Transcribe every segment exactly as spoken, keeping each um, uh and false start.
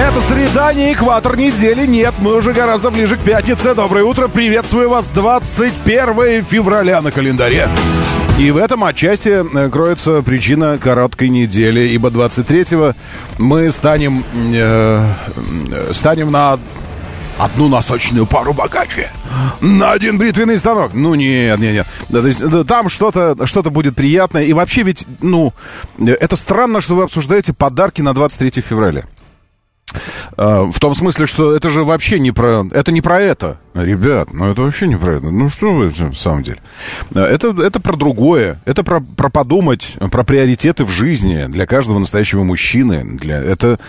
Это среда, не экватор, недели нет. Мы уже гораздо ближе к пятнице. Доброе утро. Приветствую вас. двадцать первое февраля на календаре. И в этом отчасти кроется причина короткой недели, ибо двадцать третьего мы станем, э, станем на одну носочную пару богаче. На один бритвенный станок. Ну, нет, нет, нет. Да, то есть, да, там что-то, что-то будет приятное. И вообще ведь, ну, это странно, что вы обсуждаете подарки на двадцать третье февраля. В том смысле, что это же вообще не про... Это не про это, ребят. Ну, это вообще не про это. Ну, что вы, в самом деле? Это, это про другое. Это про, про подумать, про приоритеты в жизни для каждого настоящего мужчины. Для... Это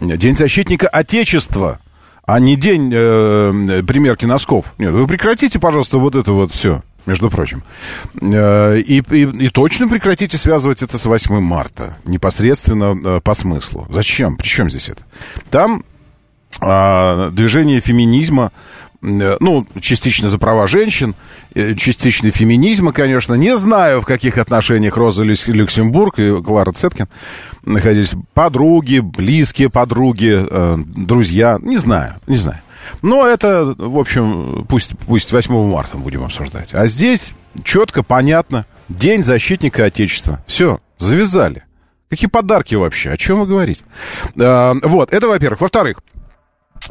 День защитника Отечества, а не день э, примерки носков. Нет, вы прекратите, пожалуйста, вот это вот все, между прочим. И, и, и точно прекратите связывать это с восьмым марта. Непосредственно по смыслу. Зачем? При чем здесь это? Там а, движение феминизма, ну, частично за права женщин, частично феминизма, конечно. Не знаю, в каких отношениях Роза Люксембург и Клара Цеткин находились. Подруги, близкие подруги, друзья. Не знаю, не знаю. Но это, в общем, пусть, пусть восьмого марта будем обсуждать. А здесь четко, понятно. День защитника Отечества. Все, завязали. Какие подарки вообще? О чем вы говорите? А, вот, это во-первых. Во-вторых,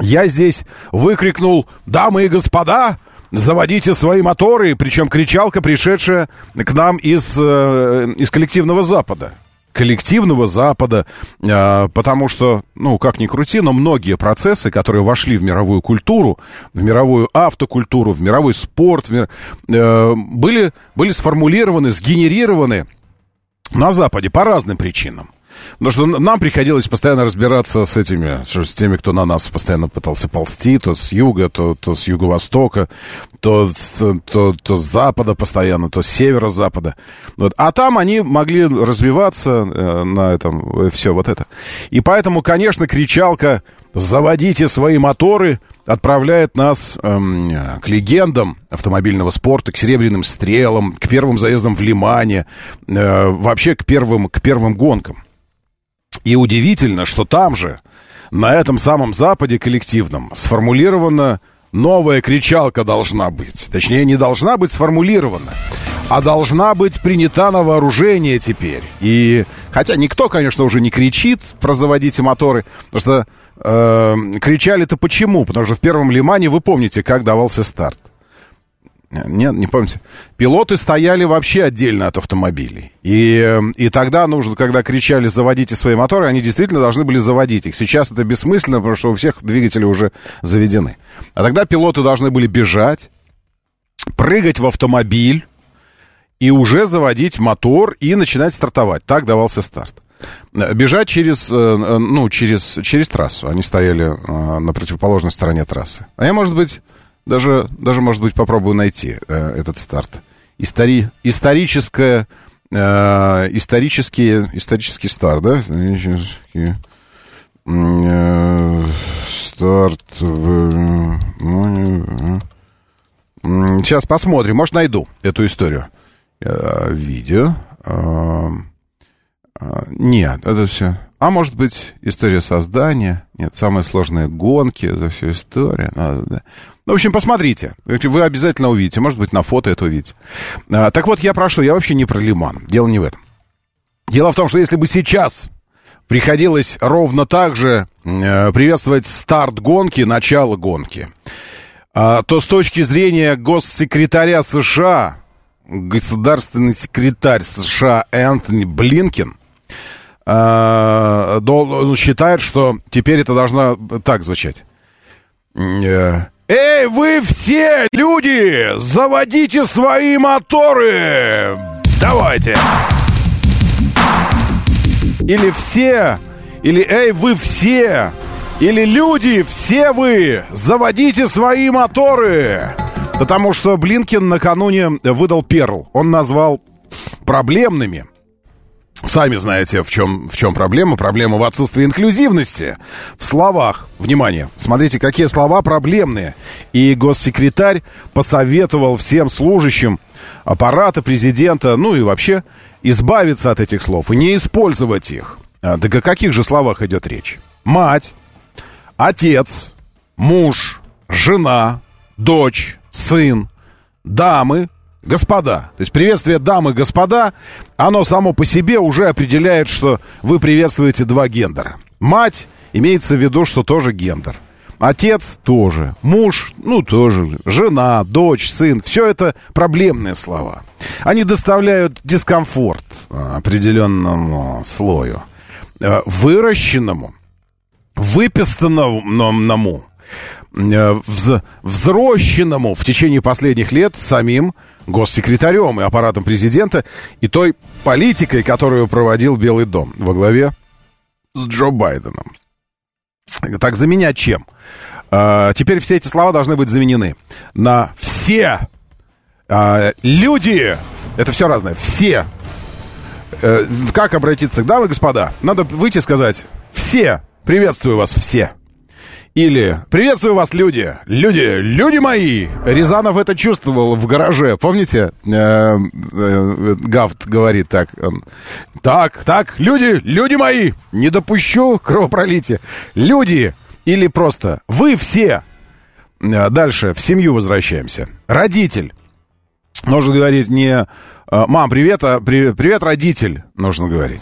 я здесь выкрикнул: дамы и господа, заводите свои моторы. Причем кричалка, пришедшая к нам из, из коллективного Запада. коллективного Запада, потому что, ну, как ни крути, но многие процессы, которые вошли в мировую культуру, в мировую автокультуру, в мировой спорт, в мир, были, были сформулированы, сгенерированы на Западе по разным причинам. Потому что нам приходилось постоянно разбираться с этими, с теми, кто на нас постоянно пытался ползти, то с юга, то, то с юго-востока, то, то, то с запада постоянно, то с северо-запада. Вот. А там они могли развиваться на этом, все вот это. И поэтому, конечно, кричалка «Заводите свои моторы» отправляет нас эм, к легендам автомобильного спорта, к серебряным стрелам, к первым заездам в Лимане, э, вообще к первым, к первым гонкам. И удивительно, что там же, на этом самом Западе коллективном, сформулирована новая кричалка должна быть. Точнее, не должна быть сформулирована, а должна быть принята на вооружение теперь. И хотя никто, конечно, уже не кричит про «заводите моторы», потому что э, кричали-то почему? Потому что в первом Лимане, вы помните, как давался старт. Нет, не помните. Пилоты стояли вообще отдельно от автомобилей. И, и тогда нужно, когда кричали «заводите свои моторы», они действительно должны были заводить их. Сейчас это бессмысленно, потому что у всех двигатели уже заведены. А тогда пилоты должны были бежать, прыгать в автомобиль и уже заводить мотор и начинать стартовать. Так давался старт. Бежать через, ну, через, через трассу. Они стояли на противоположной стороне трассы. А я, может быть... Даже, даже, может быть, попробую найти э, этот старт. Истори, историческое, э, исторические, исторический старт, да? Исторический, э, старт. Э, э, сейчас посмотрим. Может, найду эту историю. Э, видео. Э, э, нет, это все... А может быть, история создания. Нет, самые сложные гонки. Это все история. Надо, да. Ну, в общем, посмотрите. Вы обязательно увидите. Может быть, на фото это увидите. А, так вот, я прошу. Я вообще не про Лиман. Дело не в этом. Дело в том, что если бы сейчас приходилось ровно так же э, приветствовать старт гонки, начало гонки, э, то с точки зрения госсекретаря США, государственный секретарь США Энтони Блинкен, он считает, что теперь это должно так звучать. Эй, вы все, люди, заводите свои моторы! Давайте! Или все, Или «Эй, вы все!» Или «Люди, все вы! Заводите свои моторы!» Потому что Блинкен накануне выдал перл. Он назвал проблемными. Сами знаете, в чем, в чем проблема. Проблема в отсутствии инклюзивности. В словах. Внимание. Смотрите, какие слова проблемные. И госсекретарь посоветовал всем служащим аппарата президента, ну и вообще, избавиться от этих слов и не использовать их. Да о каких же словах идет речь? Мать, отец, муж, жена, дочь, сын, дамы, господа. То есть приветствие дамы, господа, оно само по себе уже определяет, что вы приветствуете два гендера. Мать, имеется в виду, что тоже гендер. Отец тоже. Муж, ну тоже. Жена, дочь, сын. Все это проблемные слова. Они доставляют дискомфорт определенному слою. Выращенному, выпистанному, взрощенному в течение последних лет самим госсекретарем и аппаратом президента и той политикой, которую проводил Белый дом во главе с Джо Байденом. Так заменять чем? Теперь все эти слова должны быть заменены на «все», «люди», это все разное, «все». Как обратиться к дамам и господа? Надо выйти и сказать: «Все! Приветствую вас, все!» Или «Приветствую вас, люди! Люди! Люди мои!» Рязанов это чувствовал в гараже. Помните? Гафт говорит так. «Так, так, люди! Люди мои! Не допущу кровопролития! Люди!» Или просто «Вы все!» Дальше в семью возвращаемся. Родитель. Нужно говорить не «Мам, привет», а «Привет, родитель» нужно говорить.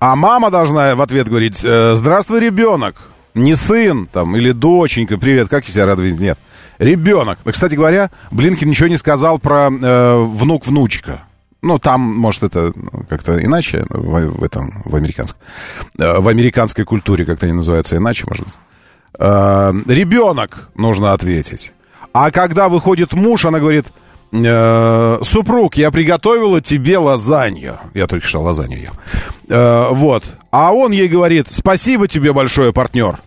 А мама должна в ответ говорить «Здравствуй, ребенок». Не сын там или доченька, «Привет, как я тебя рад видеть?» Нет, ребенок. Кстати говоря, Блинкен ничего не сказал про э, внук-внучка. Ну, там, может, это как-то иначе, в, в, этом, в, американской, э, в американской культуре как-то они называются иначе, может быть. Э, ребенок нужно ответить. А когда выходит муж, она говорит... «Супруг, я приготовила тебе лазанью». Я только что лазанью ел. Э, вот. А он ей говорит: «Спасибо тебе большое, партнер».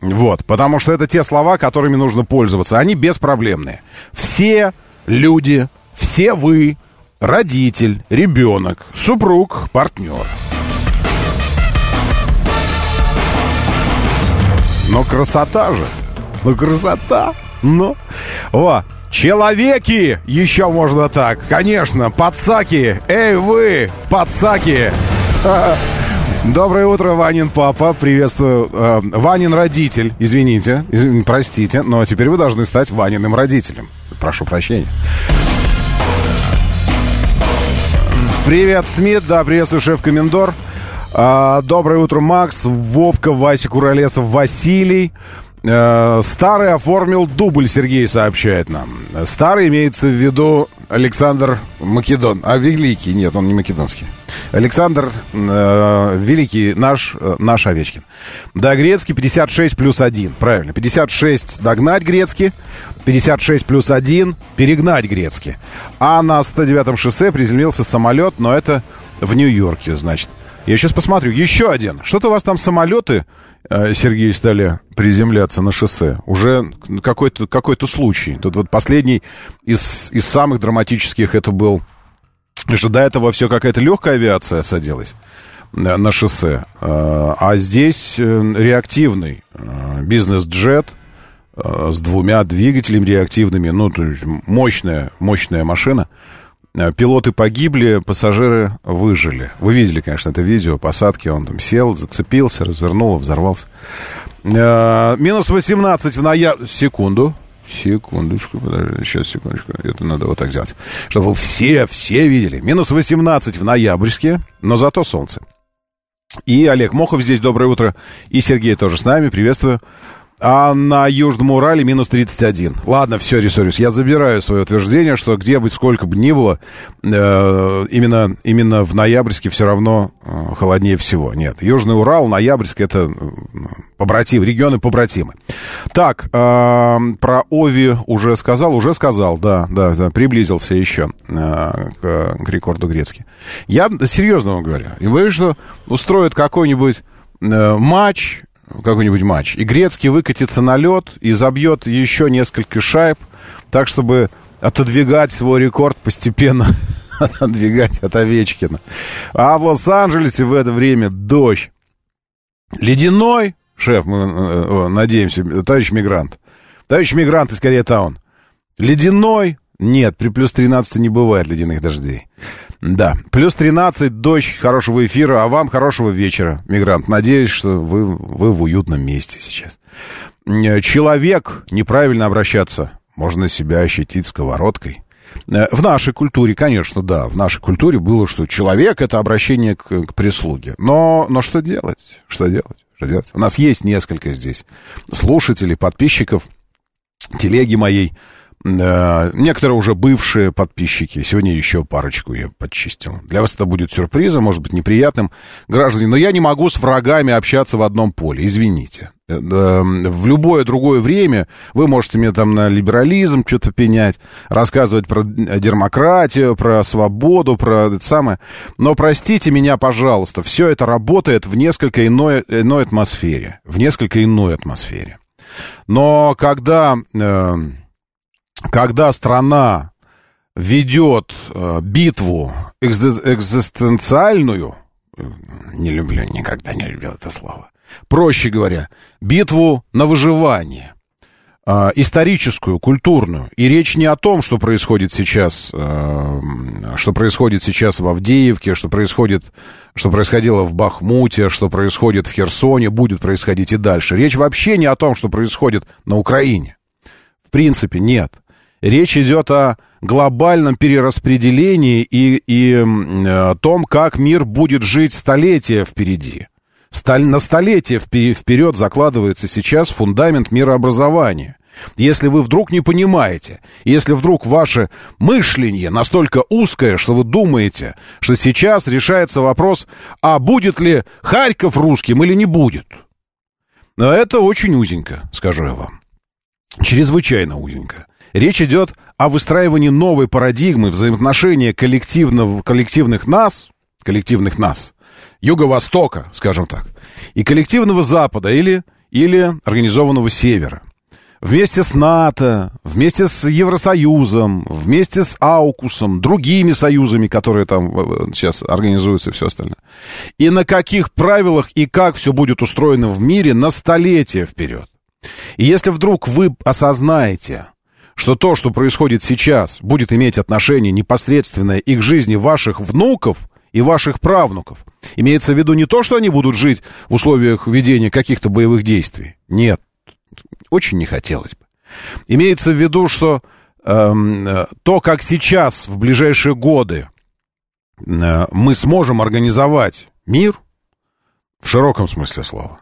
Вот. Потому что это те слова, которыми нужно пользоваться. Они беспроблемные. Все люди, все вы, родитель, ребенок, супруг, партнер. Но красота же. Ну красота. Ну. Вот. Человеки, еще можно так. Конечно, пацаки. Эй, вы, пацаки. Доброе утро, Ванин папа. Приветствую. Ванин родитель, извините, простите, но теперь вы должны стать Ваниным родителем. Прошу прощения. Привет, Смит. Да, приветствую, шеф-комендор. Доброе утро, Макс, Вовка, Вася Куролесов, Василий. Старый оформил дубль, Сергей сообщает нам. Старый имеется в виду Александр Македон. А Великий, нет, он не македонский. Александр э, Великий, наш, наш Овечкин. Да, Гретцки пятьдесят шесть плюс один. Правильно, пятьдесят шесть догнать Гретцки, пятьдесят шесть плюс один перегнать Гретцки. А на сто девятом шоссе приземлился самолет, но это в Нью-Йорке, значит. Я сейчас посмотрю. Еще один. Что-то у вас там самолеты, Сергей, стали приземляться на шоссе. Уже какой-то, какой-то случай. Тут вот последний из, из самых драматических это был. Потому что до этого все какая-то легкая авиация садилась на шоссе. А здесь реактивный бизнес-джет с двумя двигателями реактивными. Ну, то есть мощная, мощная машина. Пилоты погибли, пассажиры выжили. Вы видели, конечно, это видео посадки. Он там сел, зацепился, развернул, взорвался. Э-э, минус восемнадцать в ноябре. Секунду. Секундочку, подожди, сейчас, секундочку. Это надо вот так сделать. Чтобы все, все видели. Минус восемнадцать в ноябрьске, но зато солнце. И Олег Мохов здесь, доброе утро. И Сергей тоже с нами, приветствую. А на Южном Урале минус тридцать один. Ладно, все, Рисорис, я забираю свое утверждение, что где бы, сколько бы ни было, э, именно, именно в ноябрьске все равно э, холоднее всего. Нет, Южный Урал, Ноябрьск — это побратим, регионы побратимы. Так, э, про Ови уже сказал, уже сказал, да, да, да приблизился еще э, к, к рекорду Грецки. Я серьезно вам говорю, я боюсь, что устроит какой-нибудь... матч, какой-нибудь матч, и Гретцки выкатится на лед и забьет еще несколько шайб, так, чтобы отодвигать свой рекорд постепенно, отодвигать от Овечкина. А в Лос-Анджелесе в это время дождь. Ледяной, шеф, мы надеемся, товарищ мигрант. Товарищ мигрант из Корейатаун. Ледяной? Нет, при плюс тринадцать не бывает ледяных дождей. Да, плюс тринадцать, дождь, хорошего эфира, а вам хорошего вечера, мигрант. Надеюсь, что вы, вы в уютном месте сейчас. Человек, неправильно обращаться, можно себя ощутить сковородкой. В нашей культуре, конечно, да, в нашей культуре было, что человек — это обращение к, к прислуге. Но, но что делать? Что делать? Что делать? У нас есть несколько здесь слушателей, подписчиков, телеги моей. Э, некоторые уже бывшие подписчики. Сегодня еще парочку я подчистил. Для вас это будет сюрпризом, может быть, неприятным, граждане. Но я не могу с врагами общаться в одном поле, извините. В любое другое время вы можете мне там на либерализм что-то пенять, рассказывать про демократию, про свободу, про это самое. Но простите меня, пожалуйста, все это работает в несколько иной, иной атмосфере. В несколько иной атмосфере. Но когда, когда страна ведет битву экзистенциальную, не люблю, никогда не любил это слово, проще говоря, битву на выживание, э, историческую, культурную. И речь не о том, что происходит сейчас, э, что происходит сейчас в Авдеевке, что происходит, что происходило в Бахмуте, что происходит в Херсоне, будет происходить и дальше. Речь вообще не о том, что происходит на Украине. В принципе, нет. Речь идет о глобальном перераспределении и, и э, том, как мир будет жить столетия впереди. На столетие вперед закладывается сейчас фундамент мирообразования. Если вы вдруг не понимаете, если вдруг ваше мышление настолько узкое, что вы думаете, что сейчас решается вопрос, а будет ли Харьков русским или не будет. Но это очень узенько, скажу я вам. Чрезвычайно узенько. Речь идет о выстраивании новой парадигмы взаимоотношения коллективных нас, коллективных нас, Юго-Востока, скажем так, и коллективного Запада или, или организованного Севера. Вместе с НАТО, вместе с Евросоюзом, вместе с Аукусом, другими союзами, которые там сейчас организуются и все остальное. И на каких правилах и как все будет устроено в мире на столетия вперед. И если вдруг вы осознаете, что то, что происходит сейчас, будет иметь отношение непосредственное и к жизни ваших внуков и ваших правнуков. Имеется в виду не то, что они будут жить в условиях ведения каких-то боевых действий. Нет, очень не хотелось бы. Имеется в виду, что э, то, как сейчас, в ближайшие годы, э, мы сможем организовать мир, в широком смысле слова,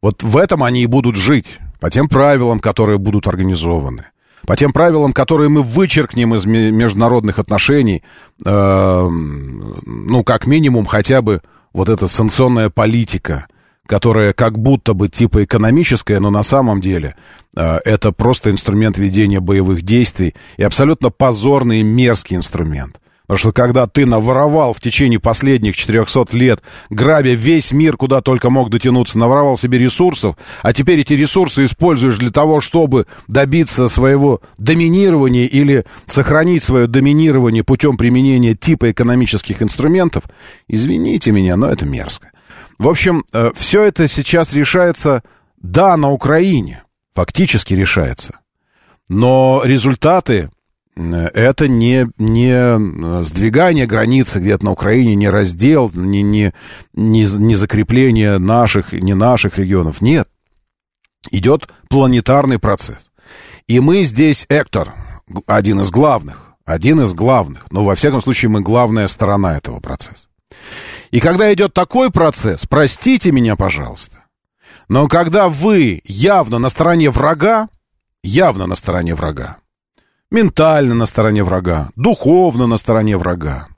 вот в этом они и будут жить, по тем правилам, которые будут организованы. По тем правилам, которые мы вычеркнем из международных отношений, э, ну, как минимум, хотя бы вот эта санкционная политика, которая как будто бы типа экономическая, но на самом деле э, это просто инструмент ведения боевых действий и абсолютно позорный и мерзкий инструмент. Потому что когда ты наворовал в течение последних четырёхсот лет, грабя весь мир, куда только мог дотянуться, наворовал себе ресурсов, а теперь эти ресурсы используешь для того, чтобы добиться своего доминирования или сохранить свое доминирование путем применения типа экономических инструментов, извините меня, но это мерзко. В общем, все это сейчас решается, да, на Украине, фактически решается, но результаты... Это не, не сдвигание границы где-то на Украине, не раздел, не, не, не, не закрепление наших, не наших регионов. Нет. Идет планетарный процесс. И мы здесь эктор, один из главных, один из главных. Но, во всяком случае, мы главная сторона этого процесса. И когда идет такой процесс, простите меня, пожалуйста, но когда вы явно на стороне врага, явно на стороне врага, ментально на стороне врага, духовно на стороне врага.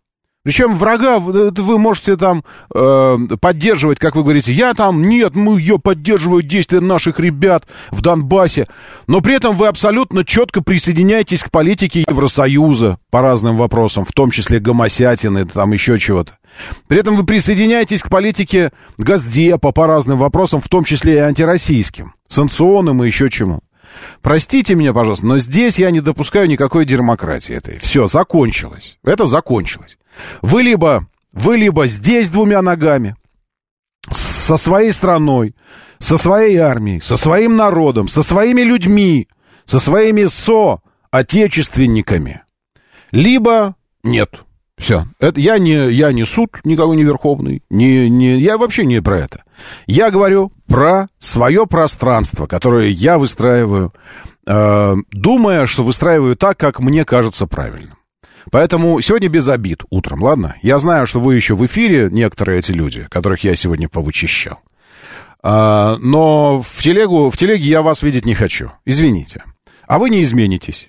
Причем врага вы можете там э, поддерживать, как вы говорите, я там, нет, мы ее поддерживаю, действия наших ребят в Донбассе. Но при этом вы абсолютно четко присоединяетесь к политике Евросоюза по разным вопросам, в том числе гомосятины, там еще чего-то. При этом вы присоединяетесь к политике Госдепа по разным вопросам, в том числе и антироссийским, санкционным и еще чему. Простите меня, пожалуйста, но здесь я не допускаю никакой демократии этой. Все, закончилось. Это закончилось. Вы либо, вы либо здесь двумя ногами, со своей страной, со своей армией, со своим народом, со своими людьми, со своими соотечественниками. Либо нет. Все. Это, я, не, я не суд никакой не верховный. Не, не, я вообще не про это. Я говорю про свое пространство, которое я выстраиваю, э, думая, что выстраиваю так, как мне кажется правильным. Поэтому сегодня без обид утром, ладно? Я знаю, что вы еще в эфире, некоторые эти люди, которых я сегодня повычищал. Э, но в, телегу, в телеге я вас видеть не хочу. Извините. А вы не изменитесь.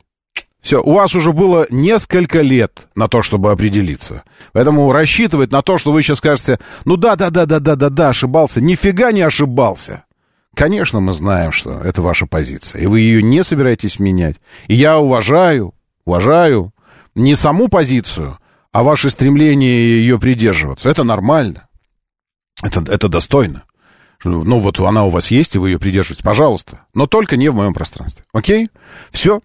Все, у вас уже было несколько лет на то, чтобы определиться. Поэтому рассчитывать на то, что вы сейчас скажете, ну да-да-да-да-да-да, ошибался, нифига не ошибался. Конечно, мы знаем, что это ваша позиция, и вы ее не собираетесь менять. И я уважаю, уважаю не саму позицию, а ваше стремление ее придерживаться. Это нормально, это, это достойно. Ну вот она у вас есть, и вы ее придерживаетесь, пожалуйста, но только не в моем пространстве. Окей? Все.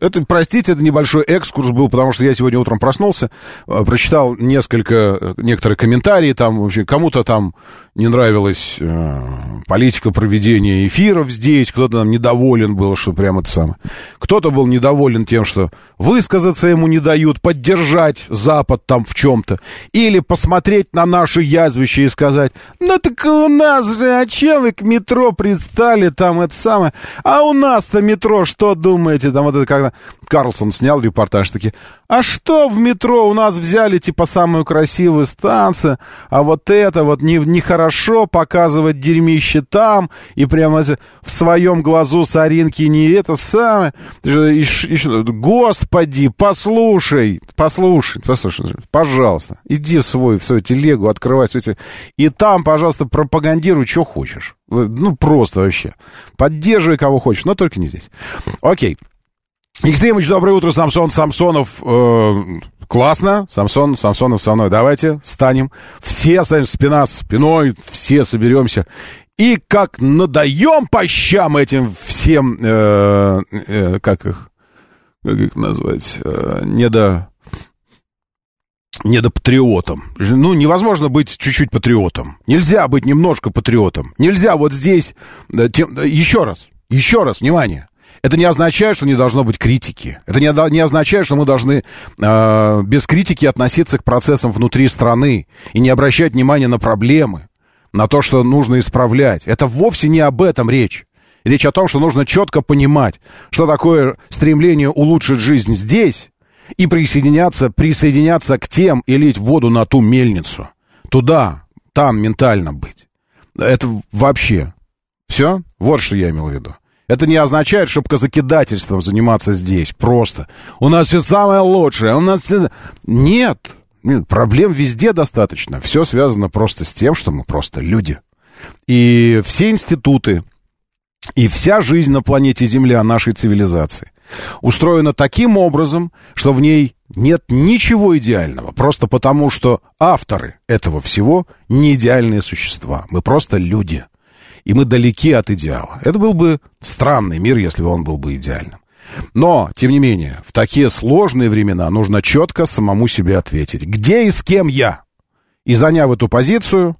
Это, простите, это небольшой экскурс был, потому что я сегодня утром проснулся, прочитал несколько, некоторые комментарии, там, вообще, кому-то там не нравилась э, политика проведения эфиров здесь, кто-то там недоволен был, что прямо это самое. Кто-то был недоволен тем, что высказаться ему не дают, поддержать Запад там в чем-то, или посмотреть на наши язвища и сказать, ну так у нас же, а чем вы к метро пристали, там, это самое, а у нас-то метро, что думаете, там, вот это когда Карлсон снял репортаж, такие, а что в метро у нас взяли, типа, самую красивую станцию, а вот это вот нехорошо не показывать дерьмище там, и прямо в своем глазу соринки не это самое. И, и, господи, послушай, послушай, послушай, пожалуйста, иди в свою, в свою телегу, открывай эти, и там, пожалуйста, пропагандируй, что хочешь. Ну, просто вообще. Поддерживай, кого хочешь, но только не здесь. Окей. Екстремыч, доброе утро, Самсон Самсонов, э, классно, Самсон Самсонов со мной, давайте встанем, все останемся спина спиной, все соберемся, и как надоем по щам этим всем, э, э, как их, как их назвать, э, недо, недопатриотом, ну невозможно быть чуть-чуть патриотом, нельзя быть немножко патриотом, нельзя вот здесь, тем, еще раз, еще раз, внимание. Это не означает, что не должно быть критики. Это не, не означает, что мы должны э, без критики относиться к процессам внутри страны и не обращать внимания на проблемы, на то, что нужно исправлять. Это вовсе не об этом речь. Речь о том, что нужно четко понимать, что такое стремление улучшить жизнь здесь и присоединяться, присоединяться к тем и лить воду на ту мельницу. Туда, там ментально быть. Это вообще все. Вот что я имел в виду. Это не означает, чтобы казакидательством заниматься здесь. Просто. У нас все самое лучшее. У нас все... Нет. Нет. Проблем везде достаточно. Все связано просто с тем, что мы просто люди. И все институты, и вся жизнь на планете Земля нашей цивилизации устроена таким образом, что в ней нет ничего идеального. Просто потому, что авторы этого всего не идеальные существа. Мы просто люди. И мы далеки от идеала. Это был бы странный мир, если бы он был бы идеальным. Но, тем не менее, в такие сложные времена нужно четко самому себе ответить. Где и с кем я? И заняв эту позицию,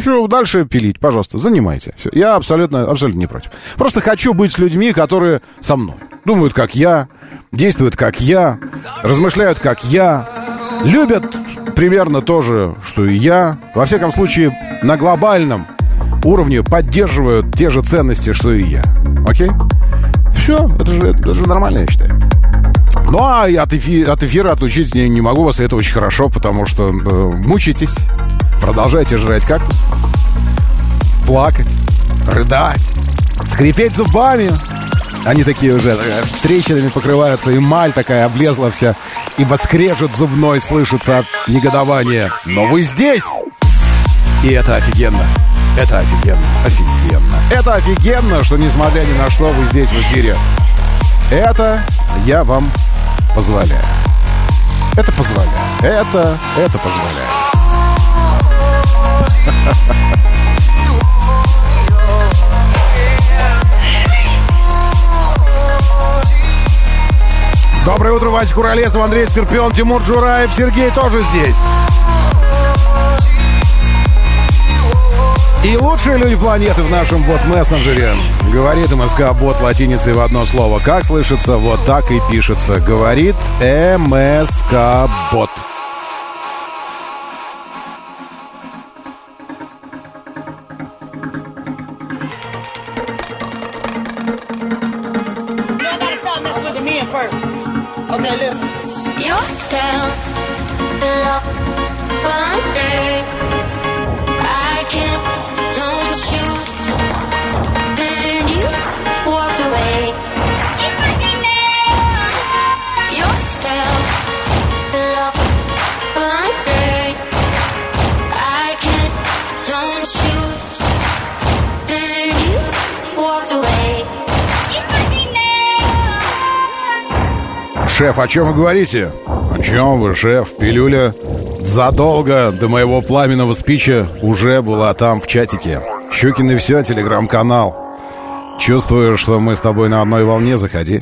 все, дальше пилить, пожалуйста, занимайте. Все. Я абсолютно, абсолютно не против. Просто хочу быть с людьми, которые со мной. Думают, как я, действуют, как я, размышляют, как я, любят примерно то же, что и я. Во всяком случае, на глобальном уровне поддерживают те же ценности, что и я. Окей? Все, это же, это же нормально, я считаю. Ну, а от эфира, от эфира отлучить я не могу вас, и это очень хорошо, потому что э, мучитесь, продолжайте жрать кактус, плакать, рыдать, скрипеть зубами, Они такие уже трещинами покрываются, и эмаль такая облезла вся, и воскрежет зубной слышится от негодования. Но вы здесь! И это офигенно. Это офигенно. Офигенно. Это офигенно, что, несмотря ни на что, вы здесь в эфире. Это я вам позволяю. Это позволяю. Это, это позволяю. Доброе утро, Вася Куролесов, Андрей Стерпион, Тимур Джураев, Сергей тоже здесь. И лучшие люди планеты в нашем бот-мессенджере. Говорит МСК-бот латиницей в одно слово. Как слышится, вот так и пишется. Говорит МСК-бот. Шеф, о чем вы говорите? О чем вы, шеф? Пилюля задолго до моего пламенного спича уже была там в чатике. Щукин и все, телеграм-канал. Чувствую, что мы с тобой на одной волне, заходи.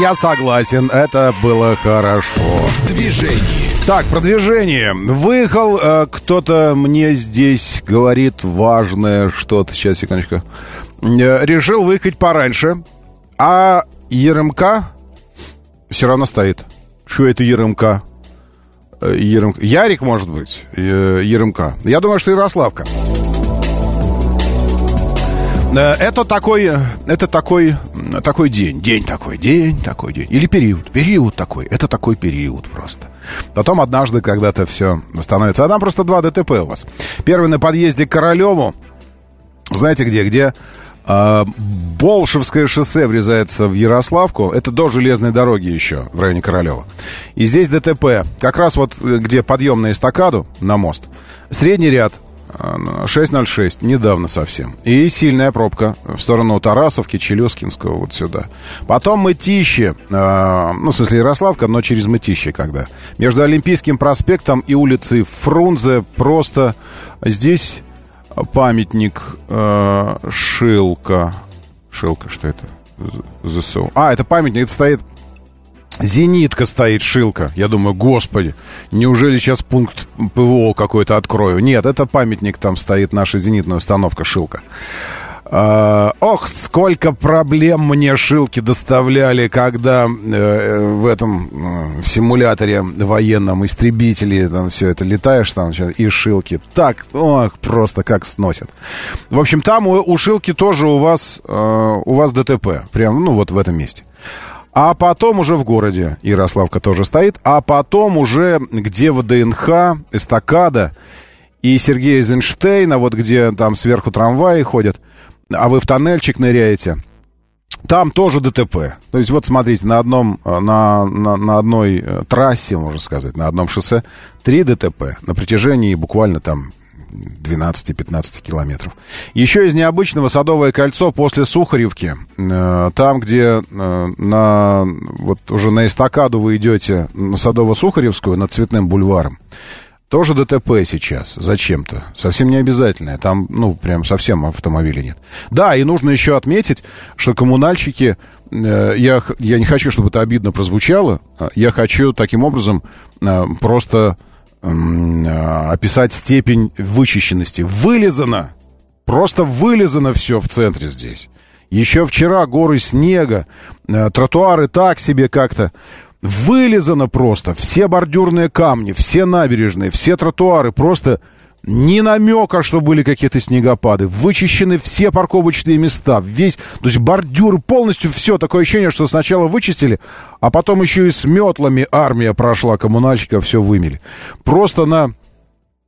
Я согласен, это было хорошо. Движение. Так, продвижение. Выехал, э, кто-то мне здесь говорит важное что-то. Сейчас, секундочку. Э, решил выехать пораньше, а ЕРМК все равно стоит. Что это ЕРМК? Э, ЕРМК. Ярик, может быть, э, ЕРМК. Я думаю, что Ярославка. Это такой, это такой, такой день, день такой, день такой, день. Или период, период такой, это такой период просто. Потом однажды когда-то все становится. А там просто два ДТП у вас. Первый на подъезде к Королеву, знаете где, где э, Болшевское шоссе врезается в Ярославку. Это до железной дороги еще в районе Королева. И здесь ДТП, как раз вот где подъем на эстакаду, на мост. Средний ряд. шесть ноль шесть, недавно совсем. И сильная пробка в сторону Тарасовки, Челюскинского, вот сюда. Потом Мытищи, э, ну, в смысле Ярославка, но через Мытищи когда. Между Олимпийским проспектом и улицей Фрунзе просто здесь памятник э, Шилка. Шилка, что это? ЗСУ. А, это памятник, это стоит... Зенитка стоит, Шилка. Я думаю, господи, неужели сейчас пункт ПВО какой-то открою? Нет, это памятник, там стоит наша зенитная установка Шилка. А, ох, сколько проблем мне шилки доставляли, когда э, в этом э, в симуляторе военном истребители, там все это летаешь, там и шилки. Так, ох, просто как сносят. В общем, там у, у шилки тоже у вас, э, у вас ДТП. Прям, ну, вот в этом месте. А потом уже в городе Ярославка тоже стоит. А потом уже где ВДНХ, эстакада и Сергея Эйзенштейна, вот где там сверху трамваи ходят, а вы в тоннельчик ныряете. Там тоже ДТП. То есть вот смотрите, на одном, на, на, на одной трассе, можно сказать, на одном шоссе три ДТП на протяжении буквально там двенадцать-пятнадцать километров. Еще из необычного Садовое кольцо после Сухаревки. Там, где на, вот уже на эстакаду вы идете на Садово-Сухаревскую, над Цветным бульваром. Тоже ДТП сейчас, зачем-то. Совсем не обязательное. Там, ну, прям совсем автомобилей нет. Да, и нужно еще отметить, что коммунальщики... Э, я, я не хочу, чтобы это обидно прозвучало. Я хочу таким образом э, просто э, описать степень вычищенности. Вылизано! Просто вылизано все в центре здесь. Еще вчера горы снега, э, тротуары так себе как-то... Вылизано просто, все бордюрные камни, все набережные, все тротуары, просто ни намека, что были какие-то снегопады. Вычищены все парковочные места, весь, то есть бордюр, полностью все. Такое ощущение, что сначала вычистили, а потом еще и с метлами армия прошла, коммунальщиков все вымели. Просто на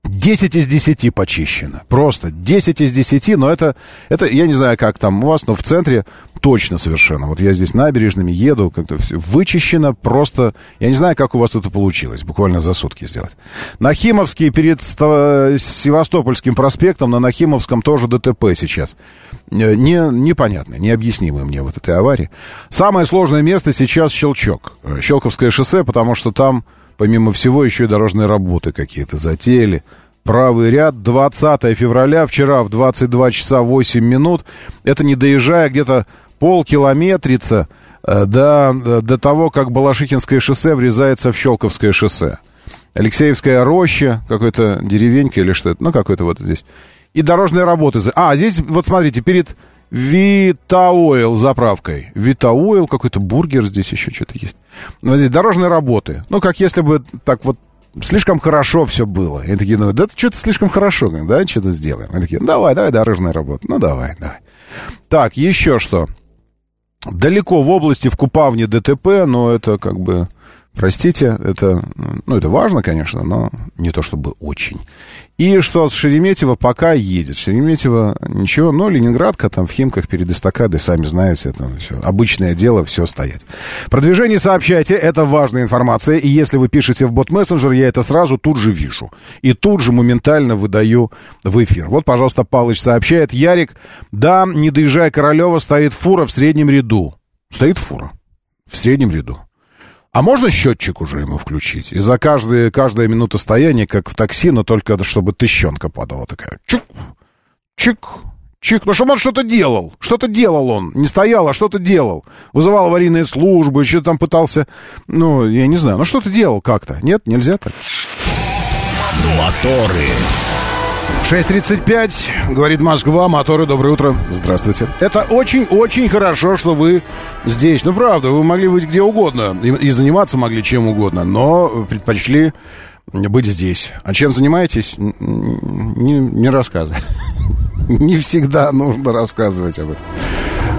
десять из десяти почищено. Просто десять из десяти, но это, это, я не знаю, как там у вас, но в центре точно совершенно. Вот я здесь набережными еду, как-то все вычищено просто. Я не знаю, как у вас это получилось, буквально за сутки сделать. Нахимовский перед Севастопольским проспектом, на Нахимовском тоже ДТП сейчас. Не, непонятно, необъяснимое мне вот этой аварии. Самое сложное место сейчас Щелчок. Щелковское шоссе, потому что там... Помимо всего, еще и дорожные работы какие-то затеяли. Правый ряд, двадцатое февраля, вчера в двадцать два часа восемь минут. Это не доезжая где-то полкилометрица до, до того, как Балашихинское шоссе врезается в Щелковское шоссе. Алексеевская роща, какой-то деревенька или что это, ну, какой-то вот здесь. И дорожные работы. А, здесь, вот смотрите, перед Vitaoil заправкой. Vitaoil, какой-то бургер здесь еще что-то есть. Но здесь дорожные работы. Ну, как если бы так вот слишком хорошо все было. И такие, ну, да что-то слишком хорошо, да, что-то сделаем. И такие, давай, давай, дорожная работа. Ну, давай, давай. Так, еще что. Далеко в области, в Купавне ДТП, но это как бы... Простите, это, ну, это важно, конечно, но не то чтобы очень. И что с Шереметьево пока едет. Шереметьево ничего, но Ленинградка там в Химках перед эстакадой, сами знаете, это все, обычное дело, все стоять. Про движение сообщайте, это важная информация, и если вы пишете в бот-мессенджер, я это сразу тут же вижу. И тут же моментально выдаю в эфир. Вот, пожалуйста, Палыч сообщает. Ярик, да, не доезжая Королева, стоит фура в среднем ряду. Стоит фура в среднем ряду. А можно счетчик уже ему включить? И за каждые, каждая минута стояния, как в такси, но только чтобы тыщенка падала такая. Чик, чик, чик. Ну, чтобы он что-то делал. Что-то делал он. Не стоял, а что-то делал. Вызывал аварийные службы, еще там пытался... Ну, я не знаю. Ну, что-то делал как-то. Нет, нельзя так. Моторы. шесть тридцать пять, говорит Москва, моторы, доброе утро. Здравствуйте. Это очень-очень хорошо, что вы здесь. Ну, правда, вы могли быть где угодно и, и заниматься могли чем угодно, но предпочли быть здесь. А чем занимаетесь, не, не рассказывай. Не всегда нужно рассказывать об этом.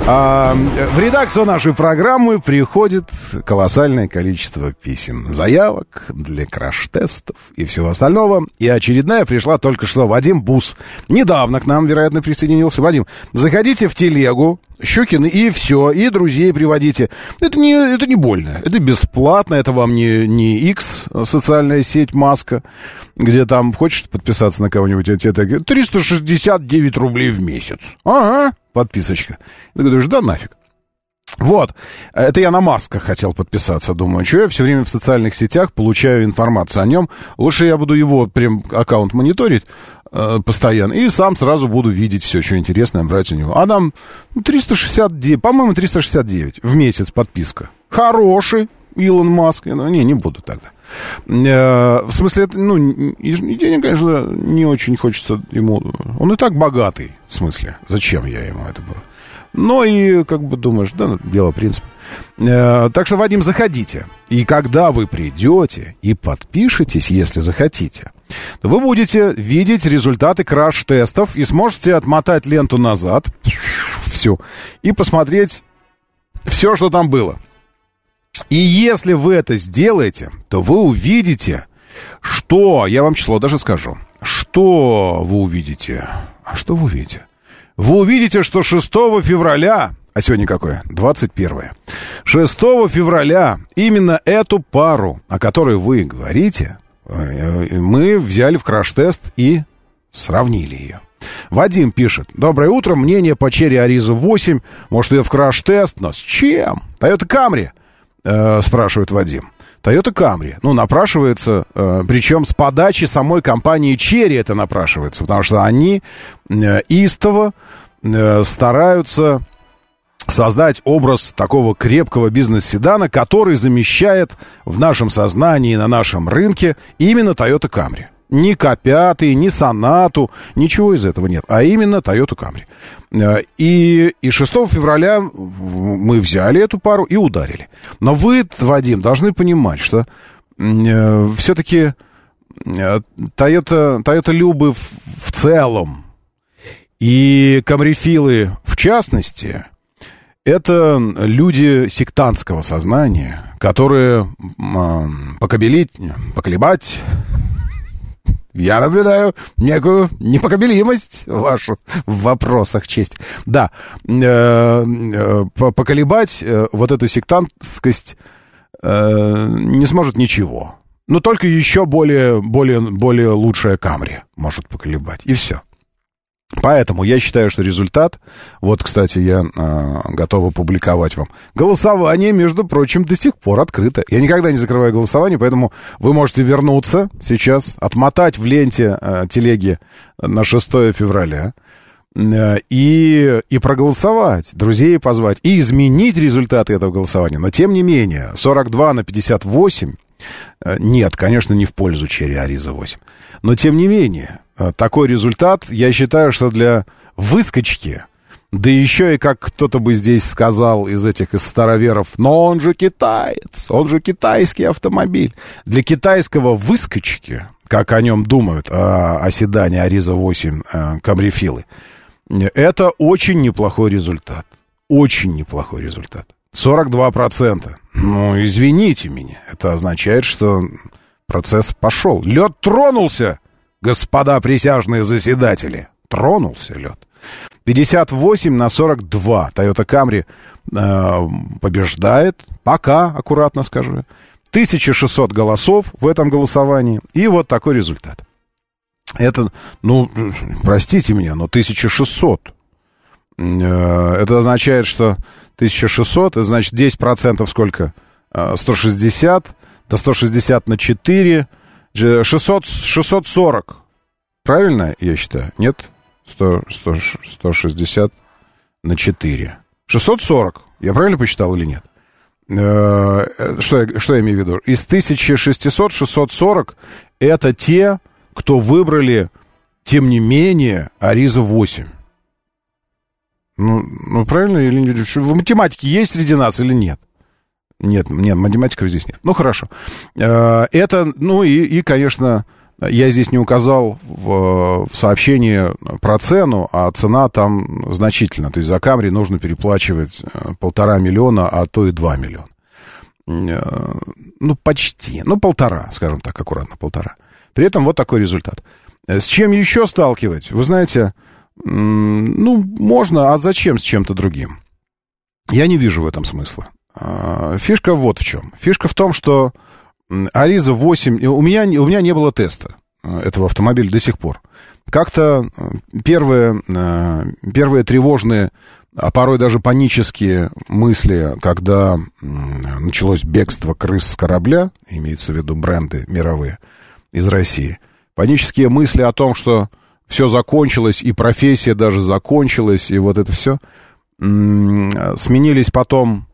А, в редакцию нашей программы приходит колоссальное количество писем, заявок для краш-тестов и всего остального. И очередная пришла только что. Вадим Бус недавно к нам, вероятно, присоединился. Вадим, заходите в телегу Щукин и все, и друзей приводите. Это не, это не больно, это бесплатно, это вам не, не X, социальная сеть Маска, где там хочешь подписаться на кого-нибудь, а тебе так говорят, триста шестьдесят девять рублей в месяц. Ага, подписочка. Ты говоришь, да нафиг. Вот, это я на Маска хотел подписаться, думаю, что я все время в социальных сетях получаю информацию о нем. Лучше я буду его прям аккаунт мониторить постоянно, и сам сразу буду видеть все, что интересное, брать у него. А там триста шестьдесят девять, по-моему, триста шестьдесят девять в месяц подписка. Хороший Илон Маск. Я, ну, не, не буду тогда. В смысле, это, ну, и денег, конечно, не очень хочется ему. Он и так богатый, в смысле. Зачем я ему это было? Ну и как бы думаешь, да, дело принципа. э, Так что, Вадим, заходите. И когда вы придете и подпишетесь, если захотите, то вы будете видеть результаты краш-тестов и сможете отмотать ленту назад всю и посмотреть все, что там было. И если вы это сделаете, то вы увидите, что... Я вам число даже скажу. Что вы увидите? А что вы увидите? Вы увидите, что шестого февраля, а сегодня какое? двадцать первое. шестого февраля именно эту пару, о которой вы говорите, мы взяли в краш-тест и сравнили ее. Вадим пишет: доброе утро, мнение по Chery Arrizo восемь. Может, ее в краш-тест, но с чем? Toyota Camry, э, спрашивает Вадим. Toyota Camry, ну, напрашивается, э, причем с подачи самой компании Chery это напрашивается, потому что они э, истово э, стараются создать образ такого крепкого бизнес-седана, который замещает в нашем сознании, на нашем рынке именно Toyota Camry. Ни Кей пять, ни Сонату, ничего из этого нет, а именно Toyota Camry. И, и шестого февраля мы взяли эту пару и ударили. Но вы, Вадим, должны понимать, что э, все-таки э, Toyota, Toyota Любы в, в целом и камрифилы в частности, это люди сектантского сознания, которые э, покобелить, поколебать... Я наблюдаю некую непоколебимость вашу в вопросах чести. Да, поколебать вот эту сектантскость не сможет ничего. Но только еще более, более, более лучшая Камри может поколебать. И все. Поэтому я считаю, что результат... Вот, кстати, я э, готов опубликовать вам. Голосование, между прочим, до сих пор открыто. Я никогда не закрываю голосование, поэтому вы можете вернуться сейчас, отмотать в ленте э, телеги на шестое февраля э, и, и проголосовать, друзей позвать, и изменить результаты этого голосования. Но, тем не менее, сорок два на пятьдесят восемь... Нет, конечно, не в пользу Chery Arrizo восемь. Но, тем не менее, такой результат, я считаю, что для выскочки, да еще и, как кто-то бы здесь сказал из этих, из староверов, но он же китаец, он же китайский автомобиль. Для китайского выскочки, как о нем думают, о седане Arrizo восемь камрифилы, это очень неплохой результат. Очень неплохой результат. сорок два процента. Ну, извините меня. Это означает, что процесс пошел. Лед тронулся, господа присяжные заседатели. Тронулся лед. пятьдесят восемь на сорок два. Toyota Camry э, побеждает. Пока, аккуратно скажу. тысяча шестьсот голосов в этом голосовании. И вот такой результат. Это, ну, простите меня, но тысяча шестьсот. Это означает, что тысяча шестьсот, это значит десять процентов сколько? сто шестьдесят, да, сто шестьдесят на четыре, шестьсот, шестьсот сорок. Правильно, я считаю? Нет? сто, сто, сто шестьдесят на четыре. шестьсот сорок. Я правильно посчитал или нет? Что, что я имею в виду? Из тысячи шестисот шестьсот сорок это те, кто выбрали, тем не менее, Arrizo восемь. Ну, ну, правильно или нет? В математике есть среди нас или нет? Нет, нет, математиков здесь нет. Ну, хорошо. Это, ну, и, и конечно, я здесь не указал в, в сообщении про цену, а цена там значительна. То есть за Камри нужно переплачивать полтора миллиона, а то и два миллиона. Ну, почти. Ну, полтора, скажем так, аккуратно, полтора. При этом вот такой результат. С чем еще сталкивать? Вы знаете... Ну, можно, а зачем с чем-то другим? Я не вижу в этом смысла. Фишка вот в чем. Фишка в том, что Arrizo восемь... У меня, у меня не было теста этого автомобиля до сих пор. Как-то первые, первые тревожные, а порой даже панические мысли, когда началось бегство крыс с корабля, имеется в виду бренды мировые из России, панические мысли о том, что все закончилось, и профессия даже закончилась, и вот это все. Сменились потом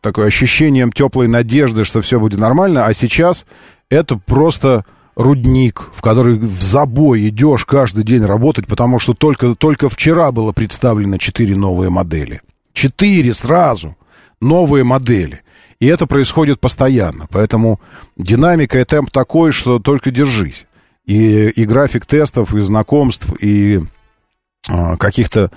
такое ощущением теплой надежды, что все будет нормально, а сейчас это просто рудник, в который в забой идешь каждый день работать, потому что только, только вчера было представлено четыре новые модели. Четыре сразу новые модели. И это происходит постоянно. Поэтому динамика и темп такой, что только держись. И, и график тестов, и знакомств, и э, каких-то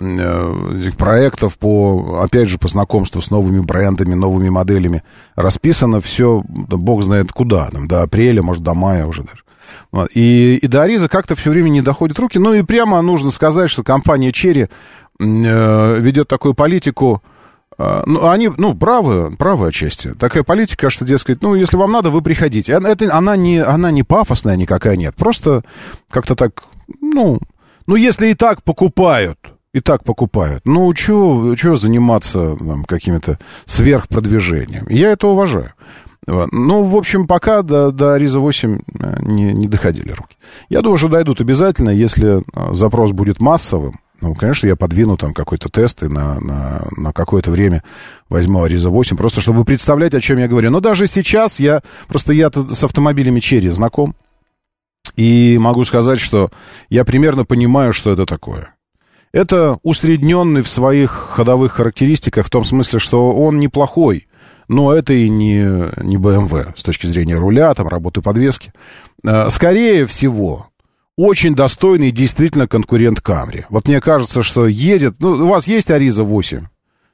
э, проектов по, опять же, по знакомству с новыми брендами, новыми моделями расписано все, да, бог знает куда, там, до апреля, может, до мая уже даже. Вот. И, и до Ариза как-то все время не доходят руки. Ну и прямо нужно сказать, что компания Chery э, ведет такую политику. Ну, они, ну, правы, правы отчасти. Такая политика, что, дескать, ну, если вам надо, вы приходите. Это, она, не, она не пафосная никакая, нет. Просто как-то так, ну, ну, если и так покупают, и так покупают, ну, чего заниматься там какими-то сверхпродвижением? Я это уважаю. Ну, в общем, пока до, до Arrizo восемь не, не доходили руки. Я думаю, что дойдут обязательно, если запрос будет массовым. Ну, конечно, я подвину там какой-то тест и на, на, на какое-то время возьму Arrizo восемь, просто чтобы представлять, о чем я говорю. Но даже сейчас я, просто я с автомобилями Chery знаком, и могу сказать, что я примерно понимаю, что это такое. Это усредненный в своих ходовых характеристиках, в том смысле, что он неплохой, но это и не, не бэ эм вэ с точки зрения руля, там, работы подвески. Скорее всего, очень достойный действительно конкурент Camry. Вот мне кажется, что едет... Ну, у вас есть Arrizo восемь?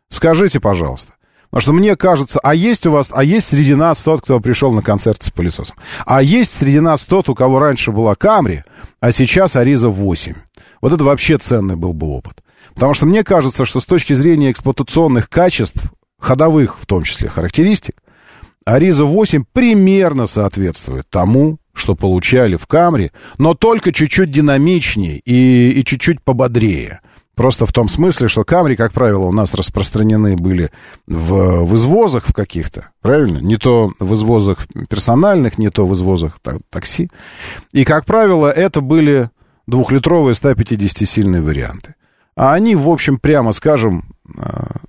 Скажите, пожалуйста. Потому что мне кажется, а есть у вас... А есть среди нас тот, кто пришел на концерт с пылесосом? А есть среди нас тот, у кого раньше была Camry, а сейчас Arrizo восемь? Вот это вообще ценный был бы опыт. Потому что мне кажется, что с точки зрения эксплуатационных качеств, ходовых в том числе характеристик, Arrizo восемь примерно соответствует тому, что получали в Camry, но только чуть-чуть динамичнее и, и чуть-чуть пободрее. Просто в том смысле, что Camry, как правило, у нас распространены были в, в извозах в каких-то, правильно? Не то в извозах персональных, не то в извозах так, такси. И, как правило, это были двухлитровые сто пятидесятисильные варианты. А они, в общем, прямо скажем,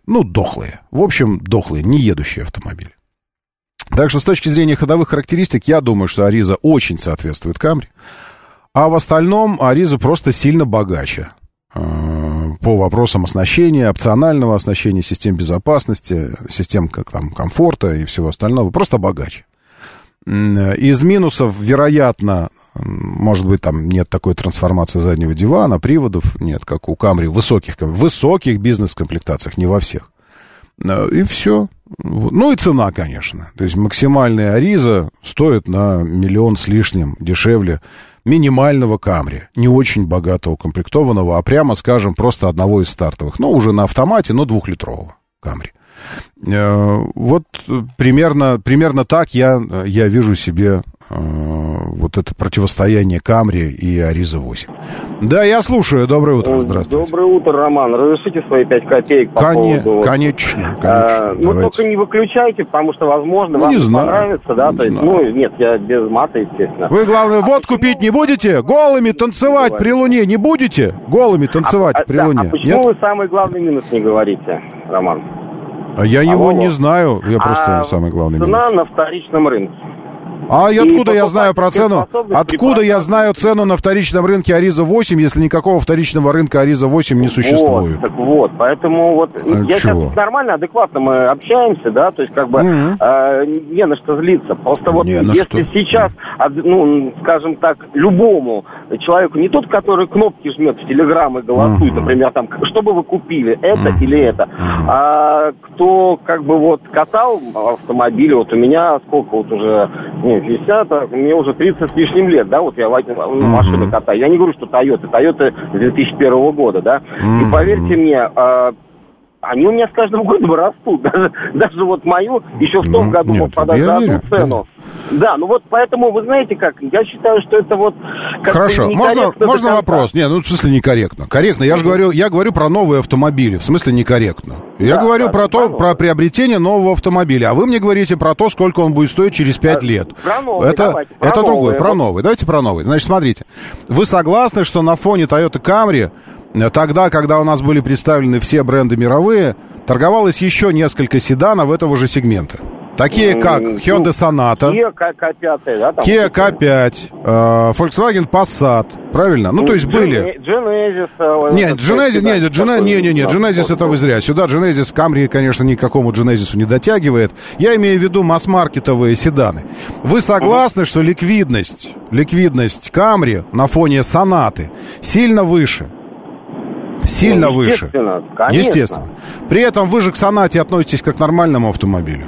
ну, дохлые. В общем, дохлые, не едущие автомобили. Так что с точки зрения ходовых характеристик, я думаю, что Arrizo очень соответствует Camry. А в остальном Arrizo просто сильно богаче э, по вопросам оснащения, опционального оснащения, систем безопасности, систем как, там, комфорта и всего остального. Просто богаче. Из минусов, вероятно, может быть, там нет такой трансформации заднего дивана, приводов нет, как у Camry, высоких, высоких бизнес-комплектациях, не во всех. И все. Ну и цена, конечно. То есть максимальная Arrizo стоит на миллион с лишним дешевле минимального Camry, не очень богато укомплектованного, а прямо, скажем, просто одного из стартовых. Ну, уже на автомате, но двухлитрового Camry. Вот примерно, примерно так я, я вижу себе вот это противостояние Camry и Arrizo восемь. Да, я слушаю. Доброе утро. Здравствуйте. Доброе утро, Роман. Разрешите свои пять копеек по Коне, поводу... Конечно, конечно. А, ну, только не выключайте, потому что, возможно, ну, вам не знаю, понравится. Да, не то есть, ну, нет, я без мата, естественно. Вы, главное, а водку почему... пить не будете? Голыми танцевать не при луне не будете? Голыми танцевать а, при да, луне? А почему нет? Вы самый главный минус не говорите, Роман? Я а его не знаю, я просто а самый главный минус. Цена на вторичном рынке. А и откуда я знаю про цену? Откуда я знаю цену на вторичном рынке Arrizo восемь, если никакого вторичного рынка Arrizo восемь не существует? Вот, так вот, поэтому вот а я чего? Сейчас нормально, адекватно мы общаемся, да, то есть как бы mm-hmm. э, не на что злиться. Просто вот не если что. Сейчас, ну, скажем так, любому человеку, не тот, который кнопки жмет в Телеграм и голосует, mm-hmm. например, там, что бы вы купили, это mm-hmm. или это, mm-hmm. а кто как бы вот катал автомобиль, вот у меня сколько вот уже... Нет, пятьдесят, мне уже тридцать с лишним лет, да, вот я ну, машину катаю. Я не говорю, что Toyota, Toyota две тысячи первого года, да. И поверьте мне, э, они у меня с каждым годом растут. Даже, даже вот мою еще в том году мог подать за одну цену. Да, ну вот поэтому, вы знаете как, я считаю, что это вот... Хорошо, можно, можно вопрос? Не, ну в смысле некорректно. Корректно, я же говорю, я говорю про новые автомобили, в смысле некорректно. Я да, говорю да, про то, новый. Про приобретение нового автомобиля, а вы мне говорите про то, сколько он будет стоить через пять а, лет. Про новый, это, давайте, про это новый, другое, про новый. Давайте про новый. Значит, смотрите, вы согласны, что на фоне Toyota Camry тогда, когда у нас были представлены все бренды мировые, торговалось еще несколько седанов этого же сегмента. Такие как Hyundai Sonata, Kia кей пять, Volkswagen Passat, правильно? Ну, то есть были... Genesis... Нет, Genesis, нет, Genesis, не, не, не, Genesis это вы зря. Сюда Genesis, Camry, конечно, ни к какому Genesis не дотягивает. Я имею в виду масс-маркетовые седаны. Вы согласны, что ликвидность, ликвидность Camry на фоне Sonata сильно выше? Сильно ну, естественно, выше. Конечно. Естественно. При этом вы же к Sonata относитесь как к нормальному автомобилю.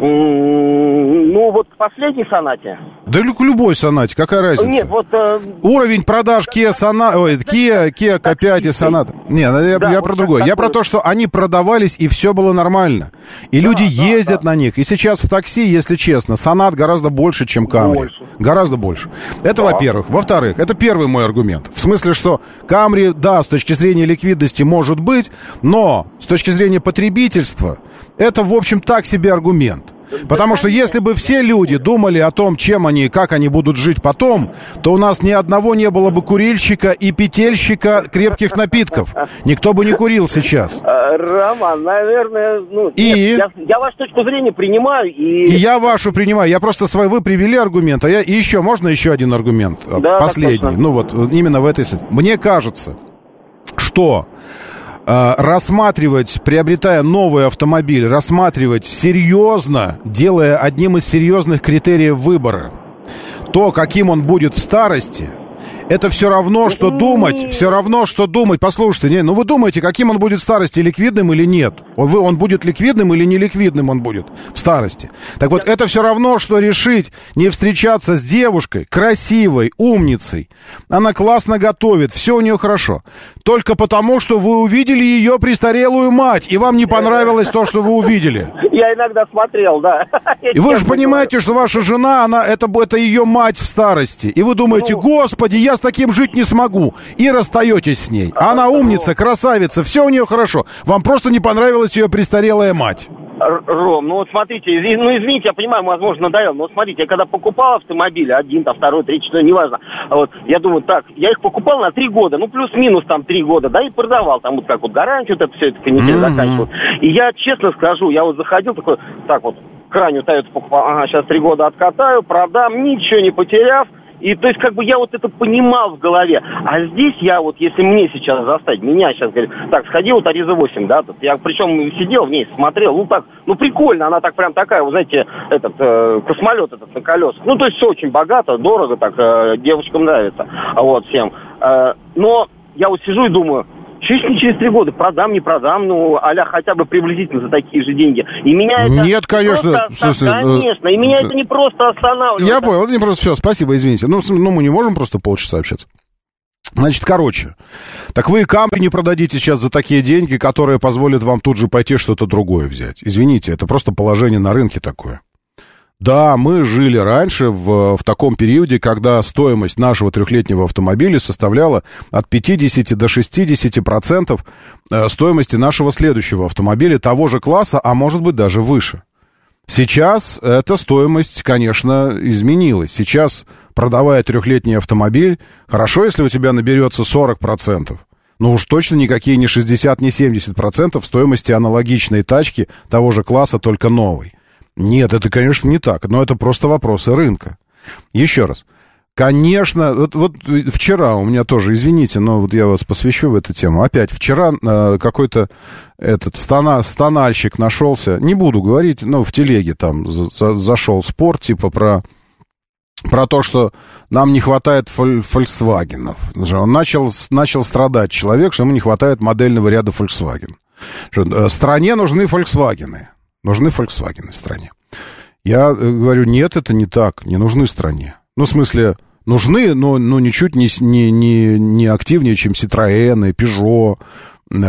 Ну, вот к последней Сонате. Да к любой Сонате, какая разница? Нет, вот, э... Уровень продаж Kia, Sona... Ой, Kia, Kia кей пять и Sonata. Нет, я, да, я вот про другое. Такой... Я про то, что они продавались, и все было нормально. И да, люди да, ездят да. на них. И сейчас в такси, если честно, Sonata гораздо больше, чем Camry. Больше. Гораздо больше. Это да. во-первых. Во-вторых, это первый мой аргумент. В смысле, что Camry, да, с точки зрения ликвидности может быть, но с точки зрения потребительства это, в общем, так себе аргумент. Потому что если бы все люди думали о том, чем они, как они будут жить потом, то у нас ни одного не было бы курильщика и петельщика крепких напитков. Никто бы не курил сейчас. Роман, наверное, ну, и... нет, я, я вашу точку зрения принимаю. И... и я вашу принимаю. Я просто свой, вы привели аргумент, а я и еще, можно еще один аргумент? Да, последний. Ну вот, именно в этой... Мне кажется, что... рассматривать, приобретая новый автомобиль, рассматривать серьезно, делая одним из серьезных критериев выбора то, каким он будет в старости, это все равно, что думать, все равно, что думать, послушайте, не, ну вы думаете, каким он будет в старости, ликвидным или нет? Он, он будет ликвидным или неликвидным он будет в старости? Так вот, это все равно, что решить не встречаться с девушкой, красивой, умницей. Она классно готовит, все у нее хорошо. Только потому, что вы увидели ее престарелую мать, и вам не понравилось то, что вы увидели. Я иногда смотрел, да. И вы же понимаете, что ваша жена, она, это, это ее мать в старости. И вы думаете, господи, я с таким жить не смогу. И расстаетесь с ней. Она умница, красавица, все у нее хорошо. Вам просто не понравилась ее престарелая мать. Ром, ну вот смотрите, ну извините, я понимаю, возможно, надоел, но вот смотрите, я когда покупал автомобили, один, там, второй, третий, четвертый, неважно, вот, я думаю, так, я их покупал на три года, ну плюс-минус там три года, да, и продавал, там вот как вот гарантию, вот это все, это канитель mm-hmm. заканчивал. И я честно скажу, я вот заходил такой, так вот, крайнюю Toyota покупал, ага, сейчас три года откатаю, продам, ничего не потеряв. И то есть как бы я вот это понимал в голове. А здесь я вот, если мне сейчас заставить, меня сейчас говорит, так, сходи вот Аризо восемь, да, тут. Я причем сидел в ней, смотрел, ну так, ну прикольно, она так прям такая, вы знаете, этот, э, космолет этот на колесах. Ну то есть все очень богато, дорого так, э, девочкам нравится, вот всем. Э, но я вот сижу и думаю, чуть не через три года продам, не продам, ну, а-ля хотя бы приблизительно за такие же деньги. И меня это... Нет, конечно. Слушай, конечно, и меня это не просто останавливает. Я понял, это не просто... Все, спасибо, извините. Ну, ну, мы не можем просто полчаса общаться. Значит, короче, так вы и Camry не продадите сейчас за такие деньги, которые позволят вам тут же пойти что-то другое взять. Извините, это просто положение на рынке такое. Да, мы жили раньше в, в таком периоде, когда стоимость нашего трехлетнего автомобиля составляла от пятидесяти до шестидесяти процентов стоимости нашего следующего автомобиля того же класса, а может быть даже выше. Сейчас эта стоимость, конечно, изменилась. Сейчас, продавая трехлетний автомобиль, хорошо, если у тебя наберется сорок процентов. Но уж точно никакие не шестьдесят, не семьдесят процентов стоимости аналогичной тачки того же класса, только новой. Нет, это, конечно, не так, но это просто вопросы рынка. Еще раз. Конечно, вот, вот вчера у меня тоже, извините, но вот я вас посвящу в эту тему. Опять вчера э, какой-то этот стана, стональщик нашелся, не буду говорить, но в телеге там за, за, зашел спор, типа про, про то, что нам не хватает Volkswagen. Он начал, начал страдать человек, что ему не хватает модельного ряда Volkswagen. Что, стране нужны Volkswagen. Нужны Volkswagen стране. Я говорю, нет, это не так, не нужны стране. Ну, в смысле, нужны, но, но ничуть не, не, не, не активнее, чем Citroёны, Peugeot,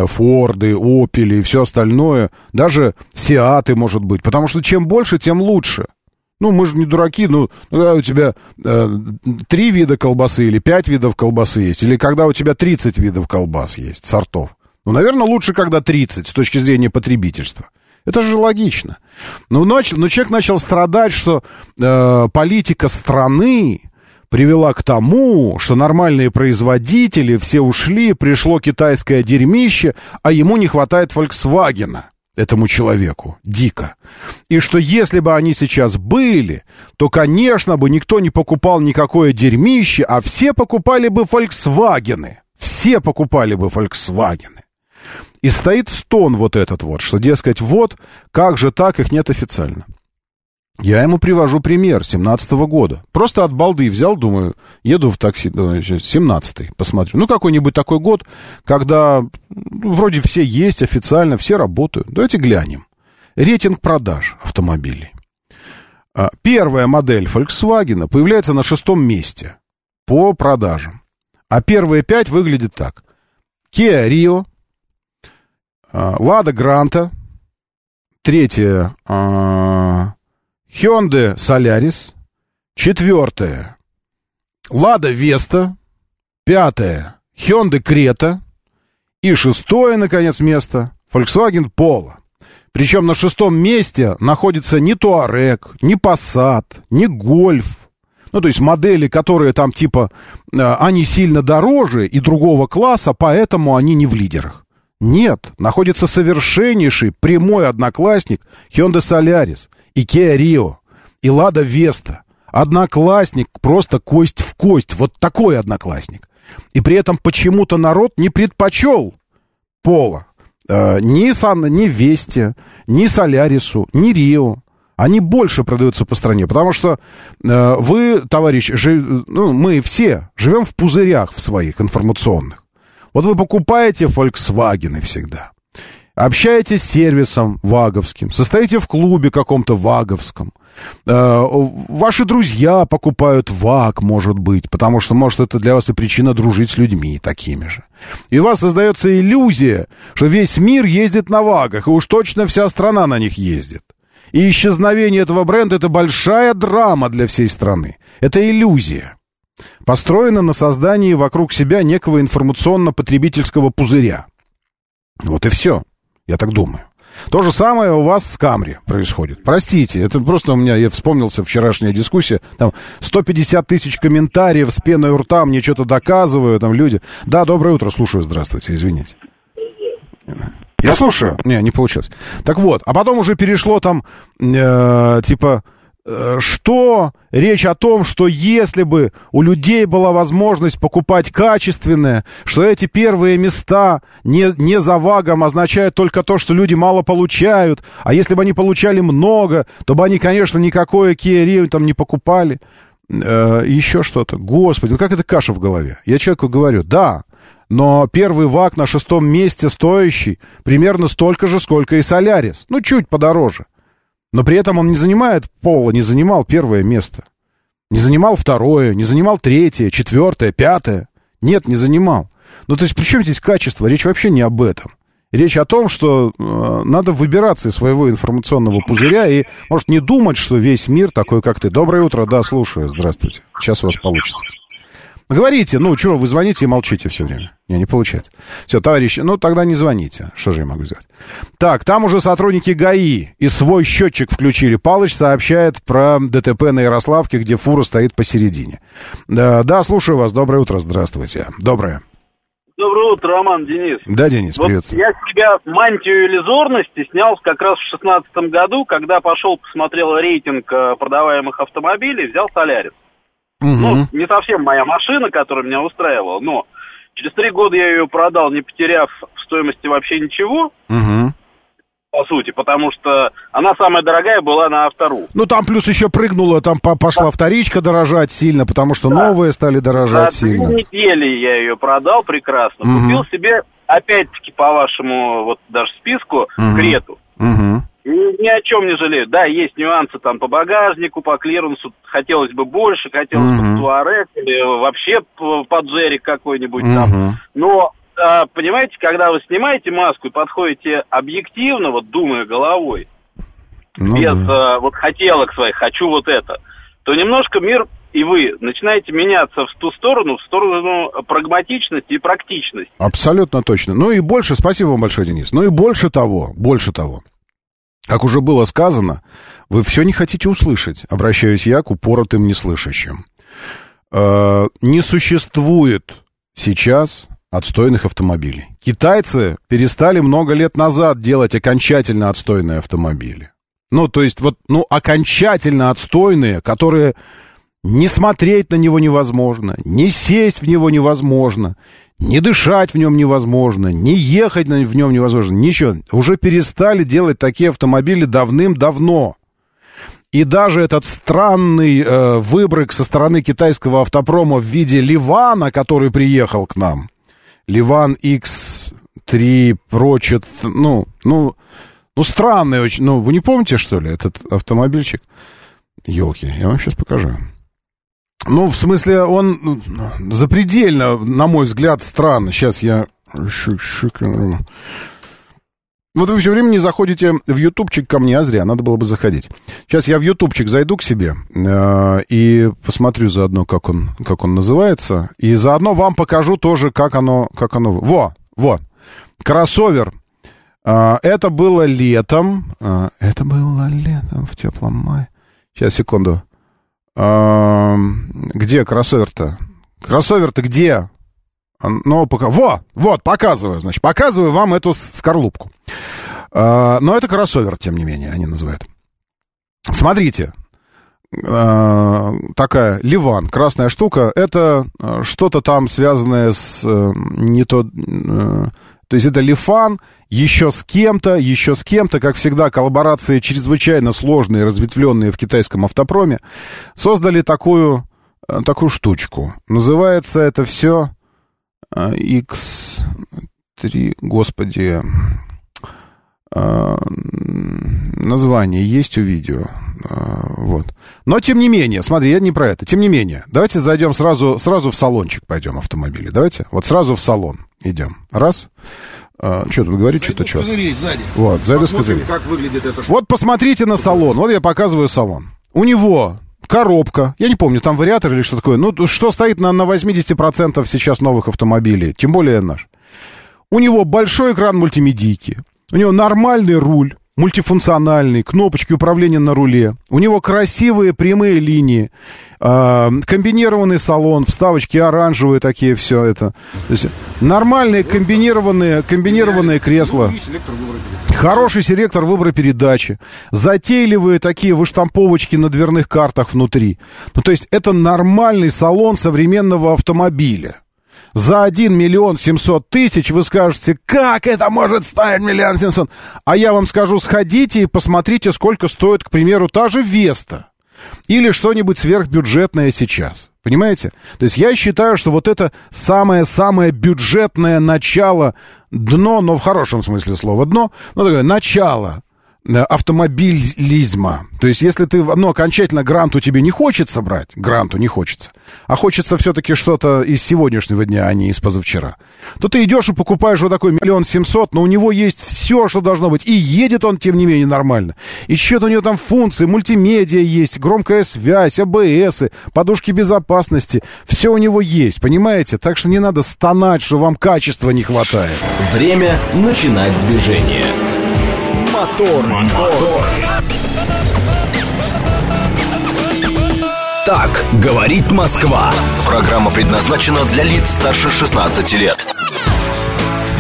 Форды, Опели и все остальное. Даже Сиаты, может быть. Потому что чем больше, тем лучше. Ну, мы же не дураки, ну, когда у тебя э, три вида колбасы или пять видов колбасы есть, или когда у тебя тридцать видов колбас есть, сортов. Ну, наверное, лучше, когда тридцать с точки зрения потребительства. Это же логично. Но, но человек начал страдать, что э, политика страны привела к тому, что нормальные производители все ушли, пришло китайское дерьмище, а ему не хватает Volkswagen, этому человеку, дико. И что если бы они сейчас были, то, конечно, бы никто не покупал никакое дерьмище, а все покупали бы Volkswagen. Все покупали бы Volkswagen. И стоит стон вот этот вот, что, дескать, вот, как же так, их нет официально. Я ему привожу пример семнадцатого года. Просто от балды взял, думаю, еду в такси, семнадцатый, посмотрю. Ну, какой-нибудь такой год, когда ну, вроде все есть официально, все работают. Давайте глянем. Рейтинг продаж автомобилей. Первая модель Volkswagen появляется на шестом месте по продажам. А первые пять выглядят так. Kia Rio, Лада Гранта, третья... Hyundai Solaris, четвертая Лада Веста, пятая Hyundai Creta и шестое, наконец, место Volkswagen Polo. Причем на шестом месте находится не Touareg, не Passat, не Golf. Ну, то есть модели, которые там типа, они сильно дороже и другого класса, поэтому они не в лидерах. Нет, находится совершеннейший прямой одноклассник Hyundai Solaris. И Kia Rio, и Lada Vesta. Одноклассник, просто кость в кость. Вот такой одноклассник. И при этом почему-то народ не предпочел Polo. Э, ни Сан, ни Весте, ни Солярису, ни Рио. Они больше продаются по стране. Потому что э, вы, товарищ, жив, ну, мы все живем в пузырях в своих информационных. Вот вы покупаете Volkswagen всегда. Общаетесь с сервисом ваговским, состоите в клубе каком-то ваговском, э, ваши друзья покупают ваг, может быть, потому что, может, это для вас и причина дружить с людьми такими же. И у вас создается иллюзия, что весь мир ездит на вагах, и уж точно вся страна на них ездит. И исчезновение этого бренда – это большая драма для всей страны. Это иллюзия, построена на создании вокруг себя некого информационно-потребительского пузыря. Вот и все. Я так думаю. То же самое у вас с Камри происходит. Простите, это просто у меня, я вспомнился вчерашняя дискуссия. Там сто пятьдесят тысяч комментариев с пеной у рта, мне что-то доказывают, там люди. Да, доброе утро, слушаю, здравствуйте, извините. Я слушаю. Не, не получилось. Так вот, а потом уже перешло там, э, типа... Что речь о том, что если бы у людей была возможность покупать качественное, что эти первые места не, не за вагом означают только то, что люди мало получают, а если бы они получали много, то бы они, конечно, никакое Kia Rio там не покупали. Э, еще что-то. Господи, ну как это каша в голове? Я человеку говорю, да, но первый ваг на шестом месте стоящий примерно столько же, сколько и Солярис. Ну, чуть подороже. Но при этом он не занимает Polo, не занимал первое место. Не занимал второе, не занимал третье, четвертое, пятое. Нет, не занимал. Ну, то есть, при чем здесь качество? Речь вообще не об этом. Речь о том, что э, надо выбираться из своего информационного пузыря и, может, не думать, что весь мир такой, как ты. Доброе утро, да, слушаю, здравствуйте. Сейчас у вас получится. Говорите, ну, чего, вы звоните и молчите все время. Не, не получается. Все, товарищи, ну, тогда не звоните. Что же я могу сделать? Так, там уже сотрудники ГАИ и свой счетчик включили. Палыч сообщает про ДТП на Ярославке, где фура стоит посередине. Да, да, слушаю вас. Доброе утро. Здравствуйте. Доброе. Доброе утро, Роман, Денис. Да, Денис, вот приветствую. Я с себя мантию иллюзорности снял как раз в шестнадцатом году, когда пошел, посмотрел рейтинг продаваемых автомобилей, взял Солярис. Угу. Ну, не совсем моя машина, которая меня устраивала, но через три года я ее продал, не потеряв в стоимости вообще ничего, угу. по сути, потому что она самая дорогая была на автору. Ну, там плюс еще прыгнула, там пошла да. вторичка дорожать сильно, потому что да. новые стали дорожать За сильно. За две недели я ее продал прекрасно, угу. купил себе, опять-таки, по вашему вот даже списку, угу. Крету. Угу. Ни о чем не жалею. Да, есть нюансы там по багажнику, по клиренсу. Хотелось бы больше, хотелось бы uh-huh. Touareg или вообще по Chery какой-нибудь uh-huh. там. Но, понимаете, когда вы снимаете маску и подходите объективно, вот думая головой, ну, без да. вот хотелок своих, хочу вот это, то немножко мир и вы начинаете меняться в ту сторону, в сторону прагматичности и практичности. Абсолютно точно. Ну и больше, спасибо вам большое, Денис. Ну и больше того, больше того. Как уже было сказано, вы все не хотите услышать, обращаюсь я к упоротым неслышащим. не существует сейчас отстойных автомобилей. Китайцы перестали много лет назад делать окончательно отстойные автомобили. Ну, то есть, вот, ну, окончательно отстойные, которые не смотреть на него невозможно, не сесть в него невозможно, не дышать в нем невозможно, не ехать в нем невозможно, ничего. Уже перестали делать такие автомобили давным-давно. И даже этот странный э, выброс со стороны китайского автопрома в виде Лифана, который приехал к нам, Lifan икс три, прочит, ну, ну, ну, странный очень. Ну, вы не помните, что ли, этот автомобильчик? Ёлки, я вам сейчас покажу. Ну, в смысле, он запредельно, на мой взгляд, странно. Сейчас я... Вот вы все время не заходите в ютубчик ко мне, а зря, надо было бы заходить. Сейчас я в ютубчик зайду к себе э, и посмотрю заодно, как он, как он называется. И заодно вам покажу тоже, как оно... Как оно... Во, вот, кроссовер. Э, это было летом. Э, это было летом, в теплом мае. Сейчас, секунду. Э, где кроссовер-то? Кроссовер-то где? Но пока... Во! Вот, показываю, значит, показываю вам эту скорлупку. Но это кроссовер, тем не менее, они называют. Смотрите. Такая Лифан, красная штука. Это что-то там связанное с... Не то... То есть это Лифан еще с кем-то, еще с кем-то. Как всегда, коллаборации чрезвычайно сложные, разветвленные в китайском автопроме. Создали такую, такую штучку. Называется это все... икс три, господи, а, название есть у видео, а, вот. Но, тем не менее, смотри, я не про это. Тем не менее, давайте зайдем сразу, сразу в салончик пойдем автомобиля. Давайте, вот сразу в салон идем. Раз. А, что тут говорить, что-то что? Вот, зайду с козырей. Как выглядит это, что... Вот посмотрите на салон. Вот я показываю салон. У него... Коробка. Я не помню, там вариатор или что такое. Ну, что стоит на, на восемьдесят процентов сейчас новых автомобилей, тем более наш. У него большой экран мультимедийки. У него нормальный руль, мультифункциональный, кнопочки управления на руле. У него красивые прямые линии. Э, комбинированный салон, вставочки оранжевые такие, все это. То есть нормальные комбинированные, комбинированные кресла. Хороший селектор выбора передачи. Затейливые такие выштамповочки на дверных картах внутри. Ну, то есть это нормальный салон современного автомобиля. За один миллион семьсот тысяч вы скажете, как это может стоить один миллион семьсот? А я вам скажу, сходите и посмотрите, сколько стоит, к примеру, та же Веста. Или что-нибудь сверхбюджетное сейчас. Понимаете? То есть я считаю, что вот это самое-самое бюджетное начало, дно, но в хорошем смысле слова дно, ну такое начало автомобилизма. То есть если ты, ну, окончательно Гранту тебе не хочется брать, Гранту не хочется, а хочется все-таки что-то из сегодняшнего дня, а не из позавчера, то ты идешь и покупаешь вот такой миллион семьсот, но у него есть все, что должно быть, и едет он, тем не менее, нормально. И что-то у него там функции, мультимедиа есть, громкая связь, АБСы, подушки безопасности, все у него есть, понимаете? Так что не надо стонать, что вам качества не хватает. Время начинать движение. Мотор, мотор. Так говорит Москва. Программа предназначена для лиц старше шестнадцати лет.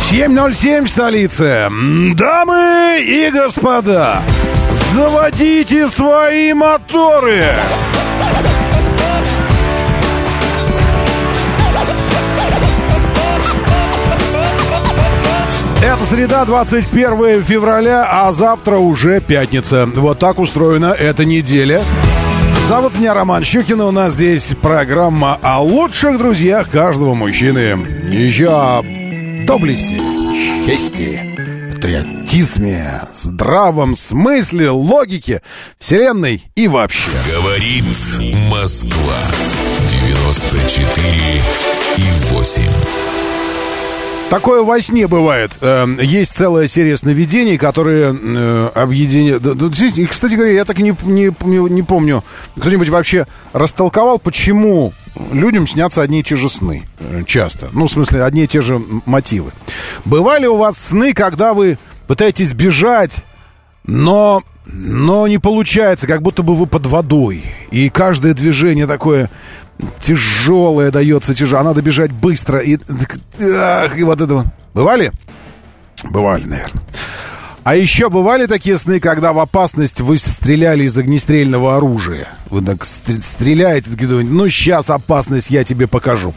семь ноль семь в столице. Дамы и господа, заводите свои моторы. Это среда, двадцать первое февраля, а завтра уже пятница. Вот так устроена эта неделя. Зовут меня Роман Щукин, у нас здесь программа о лучших друзьях каждого мужчины. Еще о доблести, чести, патриотизме, здравом смысле, логике, вселенной и вообще. Говорит Москва, девяносто четыре и восемь. Такое во сне бывает. Есть целая серия сновидений, которые объединяют... Кстати говоря, я так и не, не, не помню, кто-нибудь вообще растолковал, почему людям снятся одни и те же сны часто. Ну, в смысле, одни и те же мотивы. Бывали у вас сны, когда вы пытаетесь бежать но, но не получается, как будто бы вы под водой. И каждое движение такое тяжелое дается, тяжелое. А надо бежать быстро. И, ах, и вот это вот. Бывали? Бывали, наверное. А еще бывали такие сны, когда в опасность вы стреляли из огнестрельного оружия. Вы так стреляете, думаете, ну сейчас опасность, я тебе покажу.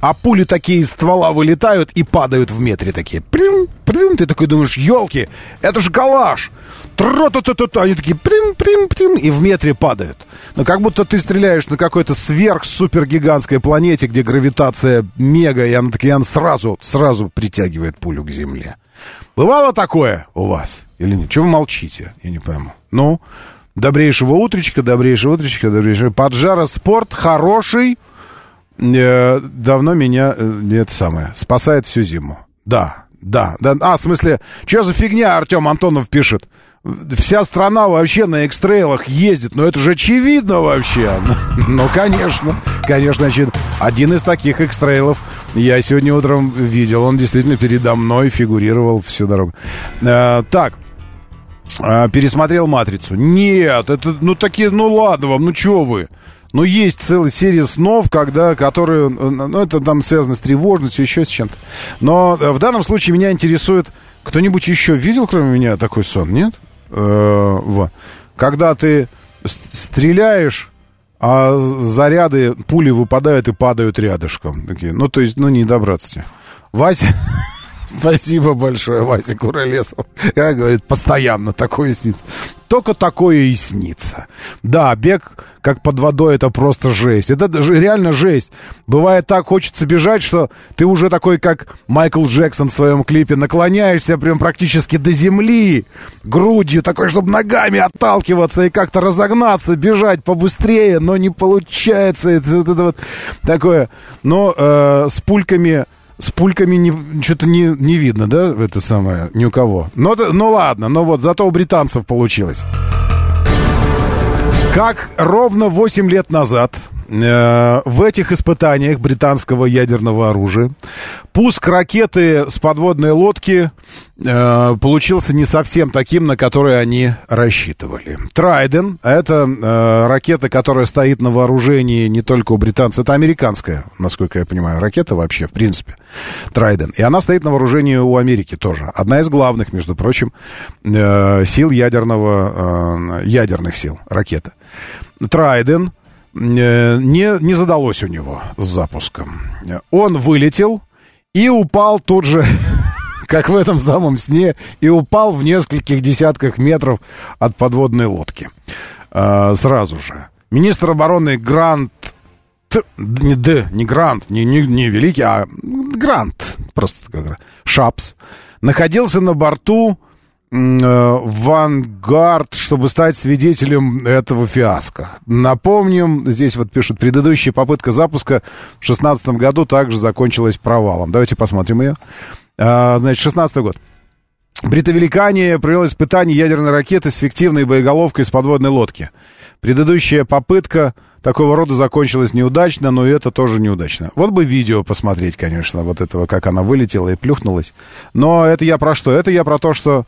А пули такие из ствола вылетают и падают в метре такие. Прим, прим. Ты такой думаешь, елки, это же калаш. Тра-та-та-та-та. Они такие прим, прим, прим, и в метре падают. Но как будто ты стреляешь на какой-то сверхсупергигантской планете, где гравитация мега, и она, и она сразу, сразу притягивает пулю к земле. Бывало такое у вас? Или нет? Чего вы молчите? Я не пойму. Ну, добрейшего утречка, добрейшего утречка, добрейшего. Поджара спорт хороший. Э, давно меня... Э, это самое. Спасает всю зиму. Да, да, да. А, в смысле, что за фигня, Артем Антонов пишет? Вся страна вообще на экстрейлах ездит. Ну, это же очевидно вообще. Ну, конечно. Конечно, очевидно. Один из таких экстрейлов я сегодня утром видел. Он действительно передо мной фигурировал всю дорогу. А, так. А, пересмотрел «Матрицу». Нет, это, ну, такие, ну, ладно вам, ну, чё вы. Ну, есть целая серия снов, когда, которые, ну, это там связано с тревожностью, еще с чем-то. Но в данном случае меня интересует, кто-нибудь еще видел, кроме меня, такой сон, нет? Э-э- вот. Когда ты стреляешь, а заряды, пули выпадают и падают рядышком. Такие. Ну, то есть, ну, не добраться. Вася, спасибо большое, Вася Куролесов. Как говорит, постоянно такое снится. Только такое и снится. Да, бег как под водой, это просто жесть. Это реально жесть. Бывает так, хочется бежать, что ты уже такой, как Майкл Джексон в своем клипе, наклоняешься прям практически до земли, грудью такой, чтобы ногами отталкиваться и как-то разогнаться, бежать побыстрее, но не получается. Это, это, это вот такое. Но э, с пульками... С пульками что-то не, не видно, да, это самое, ни у кого. Но, ну ладно, но вот зато у британцев получилось. Как ровно восемь лет назад э, в этих испытаниях британского ядерного оружия пуск ракеты с подводной лодки э, получился не совсем таким, на который они рассчитывали. Трайден, это э, ракета, которая стоит на вооружении не только у британцев, это американская, насколько я понимаю, ракета вообще, в принципе, Трайден. И она стоит на вооружении у Америки тоже. Одна из главных, между прочим, э, сил ядерного, э, ядерных сил ракеты. Трайден не, не задалось у него с запуском. Он вылетел и упал тут же, как в этом самом сне, и упал в нескольких десятках метров от подводной лодки. А, сразу же. Министр обороны Грант... Т, не Д, не Грант, не, не, не Великий, а Грант. Просто как Шапс. Находился на борту «Вангард», чтобы стать свидетелем этого фиаско. Напомним, здесь вот пишут, предыдущая попытка запуска в шестнадцатом году также закончилась провалом. Давайте посмотрим ее. А, значит, шестнадцатый год. Бритовеликане провело испытание ядерной ракеты с фиктивной боеголовкой с подводной лодки. Предыдущая попытка такого рода закончилась неудачно, но и это тоже неудачно. Вот бы видео посмотреть, конечно, вот этого, как она вылетела и плюхнулась. Но это я про что? Это я про то, что,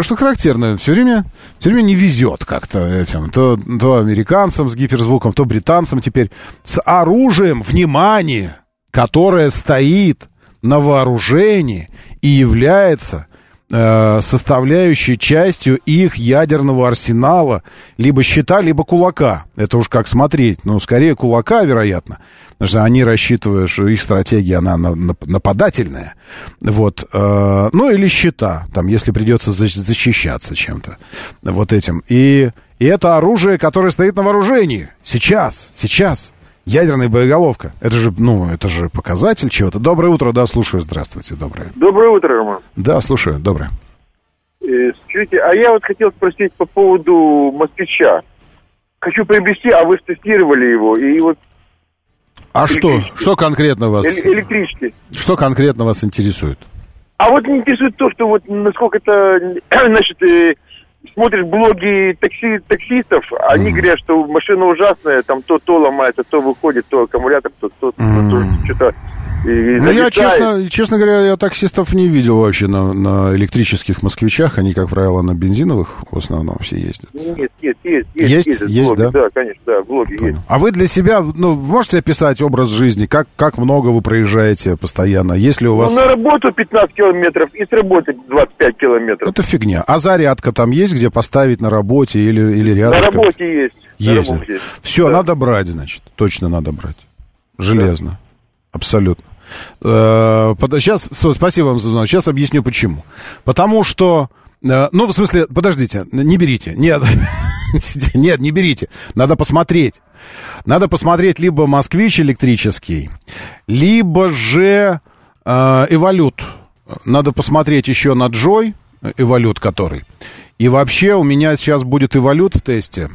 что характерно, все время, все время не везет как-то этим. То, то американцам с гиперзвуком, то британцам теперь. С оружием, внимание, которое стоит на вооружении и является... составляющей частью их ядерного арсенала, либо щита, либо кулака. Это уж как смотреть. Ну, скорее кулака, вероятно. Потому что они рассчитывают, что их стратегия, она нападательная. Вот. Ну, или щита, там, если придется защищаться чем-то. Вот этим. И, и это оружие, которое стоит на вооружении. Сейчас, сейчас. Ядерная боеголовка. Это же, ну, это же показатель чего-то. Доброе утро, да, слушаю. Здравствуйте, доброе. Доброе утро, Роман. Да, слушаю, доброе. Э, скажите, а я вот хотел спросить по поводу москвича. Хочу приобрести, а вы тестировали его, и вот... А что? Что конкретно вас... Э- электрический. Что конкретно вас интересует? А вот не интересует то, что вот насколько-то, значит... Э- Смотришь блоги такси, таксистов, они mm. говорят, что машина ужасная, там то-то ломается, то выходит, то аккумулятор, то-то, mm. что-то И ну, я, честно, честно говоря, я таксистов не видел вообще на, на электрических москвичах. Они, как правило, на бензиновых в основном все ездят. Нет, нет, есть, есть, есть, есть, есть блоги, да? Да, конечно, да, блоги есть. А вы для себя, ну, можете описать образ жизни? Как, как много вы проезжаете постоянно? Есть ли у вас... Ну, на работу пятнадцать километров и с работы двадцать пять километров. Это фигня. А зарядка там есть, где поставить на работе или, или рядом? На работе есть. Есть. На работе. Все, да. Надо брать, значит. Точно надо брать. Железно. Да. Абсолютно. Сейчас, спасибо вам за звонок. Сейчас объясню почему. Потому что, ну, в смысле, подождите, не берите. Нет, нет, не берите. Надо посмотреть. Надо посмотреть либо «Москвич» электрический, либо же «Эволют». Надо посмотреть еще на «Джой», «Эволют» который. И вообще у меня сейчас будет «Эволют» в тесте,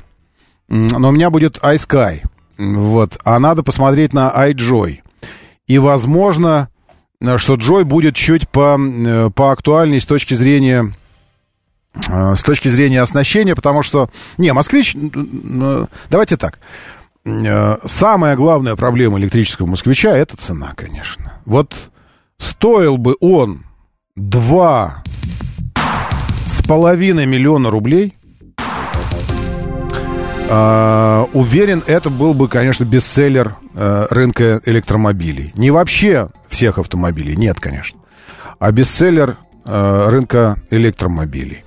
но у меня будет «iSky». Вот. А надо посмотреть на iJoy. И, возможно, что Джой будет чуть по, по актуальней с точки зрения, с точки зрения оснащения, потому что... Не, «Москвич», давайте так. Самая главная проблема электрического «Москвича» — это цена, конечно. Вот стоил бы он два с половиной миллиона рублей, Uh, уверен, это был бы, конечно, бестселлер uh, рынка электромобилей. Не вообще всех автомобилей, нет, конечно, а бестселлер uh, рынка электромобилей.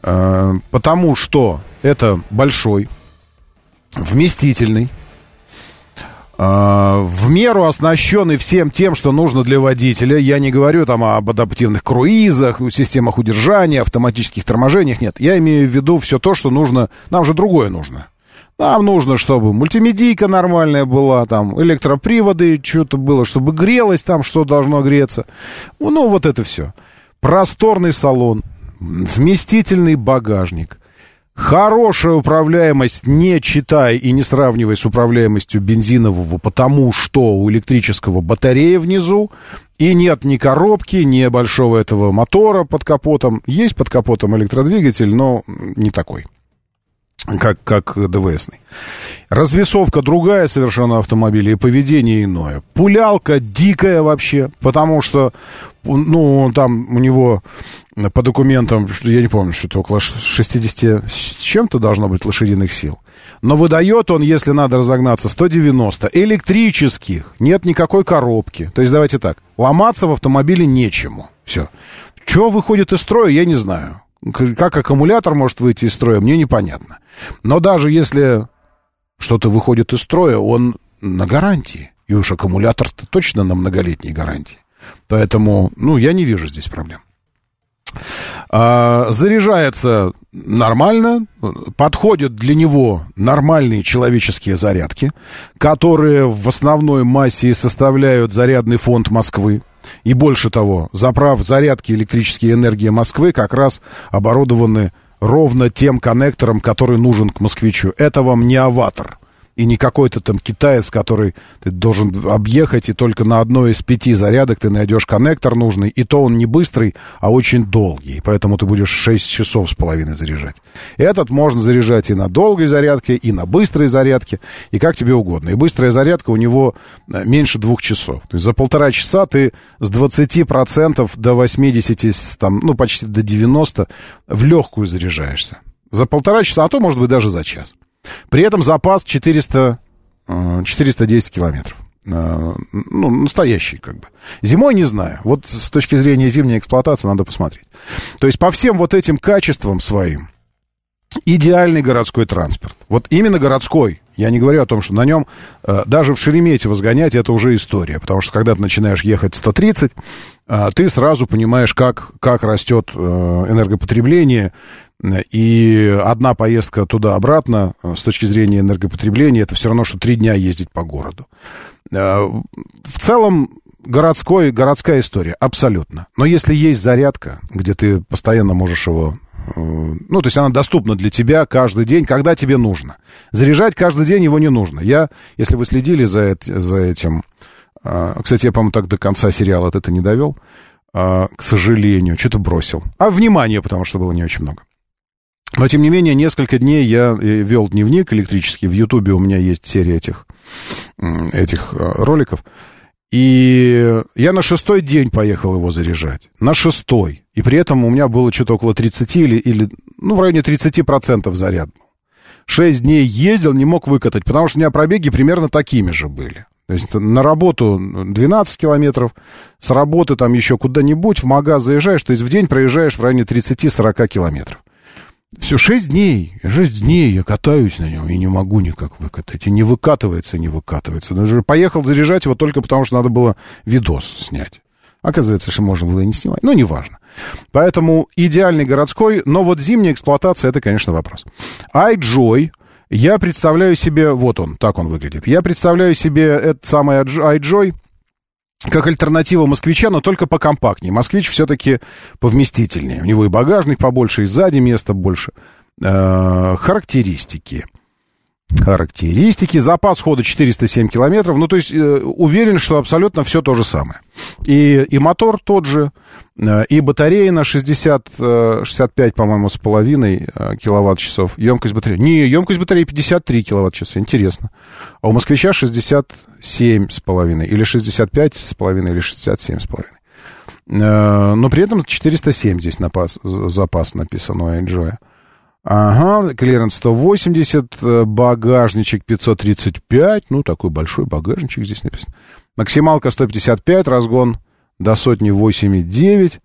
Uh, потому что это большой, вместительный, uh, в меру оснащенный всем тем, что нужно для водителя. Я не говорю там об адаптивных круизах, системах удержания, автоматических торможениях, нет. Я имею в виду все то, что нужно. Нам же другое нужно. Нам нужно, чтобы мультимедийка нормальная была, там, электроприводы, что-то было, чтобы грелось там, что должно греться. Ну, вот это все. Просторный салон, вместительный багажник, хорошая управляемость, не читай и не сравнивай с управляемостью бензинового, потому что у электрического батарея внизу, и нет ни коробки, ни большого этого мотора под капотом. Есть под капотом электродвигатель, но не такой, как, как ДВСный. Развесовка другая совершенно автомобиля, и поведение иное. Пулялка дикая вообще, потому что, ну, там у него по документам, я не помню, что-то около шестьдесят с чем-то должно быть лошадиных сил. Но выдает он, если надо разогнаться, сто девяносто электрических, нет никакой коробки. То есть, давайте так, ломаться в автомобиле нечему. Все. Чего выходит из строя, я не знаю. Как аккумулятор может выйти из строя, мне непонятно. Но даже если что-то выходит из строя, он на гарантии. И уж аккумулятор-то точно на многолетней гарантии. Поэтому, ну, я не вижу здесь проблем. А, заряжается нормально. Подходят для него нормальные человеческие зарядки, которые в основной массе составляют зарядный фонд Москвы. И больше того, заправ зарядки электрические энергии Москвы как раз оборудованы ровно тем коннектором, который нужен к москвичу. Это вам не «Аватар» и не какой-то там китаец, который ты должен объехать, и только на одной из пяти зарядок ты найдешь коннектор нужный, и то он не быстрый, а очень долгий, поэтому ты будешь шесть часов с половиной заряжать. Этот можно заряжать и на долгой зарядке, и на быстрой зарядке, и как тебе угодно. И быстрая зарядка у него меньше двух часов. То есть за полтора часа ты с двадцати процентов до восьмидесяти, там, ну, почти до девяноста в легкую заряжаешься. За полтора часа, а то, может быть, даже за час. При этом запас четыреста, четыреста десять километров. Ну, настоящий как бы. Зимой не знаю. Вот с точки зрения зимней эксплуатации надо посмотреть. То есть по всем вот этим качествам своим идеальный городской транспорт. Вот именно городской. Я не говорю о том, что на нем даже в Шереметьево сгонять — это уже история. Потому что когда ты начинаешь ехать сто тридцать, ты сразу понимаешь, как, как растет энергопотребление. И одна поездка туда-обратно с точки зрения энергопотребления — это все равно, что три дня ездить по городу. В целом городской, городская история, абсолютно. Но если есть зарядка, где ты постоянно можешь его... Ну, то есть она доступна для тебя каждый день, когда тебе нужно. Заряжать каждый день его не нужно. Я, если вы следили за, за этим... Кстати, я, по-моему, так до конца сериала это не довел. К сожалению, что-то бросил. А внимание, потому что было не очень много. Но, тем не менее, несколько дней я вел дневник электрический. В Ютубе у меня есть серия этих, этих роликов. И я на шестой день поехал его заряжать. На шестой. И при этом у меня было что-то около тридцати или, или ну, в районе тридцати процентов заряд. Шесть дней ездил, не мог выкатать, потому что у меня пробеги примерно такими же были. То есть на работу двенадцать километров, с работы там еще куда-нибудь, в магаз заезжаешь, то есть в день проезжаешь в районе тридцати-сорока километров. Все, шесть дней, шесть дней я катаюсь на нем и не могу никак выкатать. И не выкатывается, не выкатывается. Даже поехал заряжать его только потому, что надо было видос снять. Оказывается, что можно было и не снимать. Но неважно. Поэтому идеальный городской. Но вот зимняя эксплуатация, это, конечно, вопрос. iJoy. Я представляю себе... Вот он, так он выглядит. Я представляю себе этот самый iJoy как альтернатива «Москвича», но только покомпактнее. «Москвич» все-таки повместительнее. У него и багажник побольше, и сзади места больше. Э-э- характеристики. Характеристики. Запас хода четыреста семь километров. Ну, то есть, э- уверен, что абсолютно все то же самое. И, и мотор тот же, э- и батарея на шестьдесят, шестьдесят пять, по-моему, с половиной э- киловатт-часов. Емкость батареи. Не, емкость батареи пятьдесят три киловатт-часа. Интересно. А у «Москвича» шестьдесят семь с половиной, или шестьдесят пять с половиной, или шестьдесят семь с половиной. Но при этом четыреста семь здесь напас, запас написано у iJoy. Ага, клиренс сто восемьдесят, багажничек пятьсот тридцать пять, ну такой большой багажничек здесь написано. Максималка сто пятьдесят пять, разгон до сотни восемь и девять.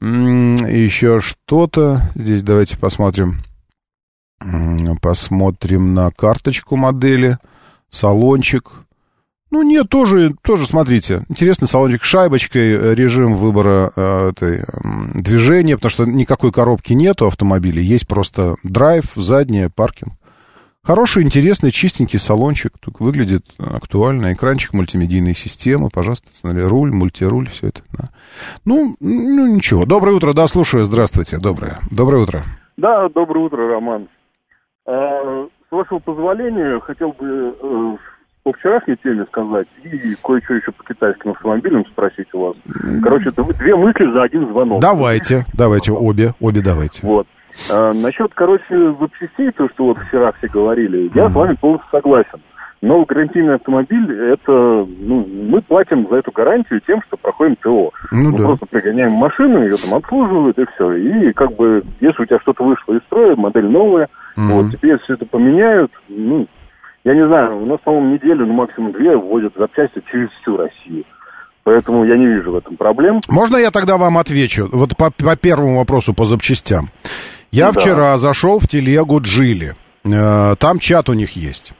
Еще что-то здесь давайте посмотрим. Посмотрим на карточку модели. Салончик. Ну, нет, тоже, тоже смотрите. Интересный салончик с шайбочкой. Режим выбора э, этой, э, движения, потому что никакой коробки нет у автомобиля. Есть просто драйв, задняя, паркинг. Хороший, интересный, чистенький салончик. Тут выглядит актуально. Экранчик мультимедийной системы. Пожалуйста, смотри, руль, мультируль, все это. Да. Ну, ну, ничего. Доброе утро, да, слушаю. Здравствуйте. Доброе. Доброе утро. Да, доброе утро, Роман. С вашего позволения, хотел бы э, по вчерашней теме сказать и кое-что еще по китайским автомобилям спросить у вас. Короче, это две мысли за один звонок. Давайте, давайте, обе, обе давайте. Вот. А, насчет, короче, запчастей, то, что вот вчера все говорили, я mm-hmm. с вами полностью согласен. Но гарантийный автомобиль, это, ну, мы платим за эту гарантию тем, что проходим ТО. Ну, мы да. просто пригоняем машину, ее там обслуживают, и все. И как бы, если у тебя что-то вышло из строя, модель новая, mm-hmm. вот, теперь все это поменяют, ну, я не знаю, у нас, по-моему, неделю, ну, максимум две вводят запчасти через всю Россию. Поэтому я не вижу в этом проблем. Можно я тогда вам отвечу? Вот по, по первому вопросу по запчастям. Я да. вчера зашел в телегу Geely. Там чат у них есть.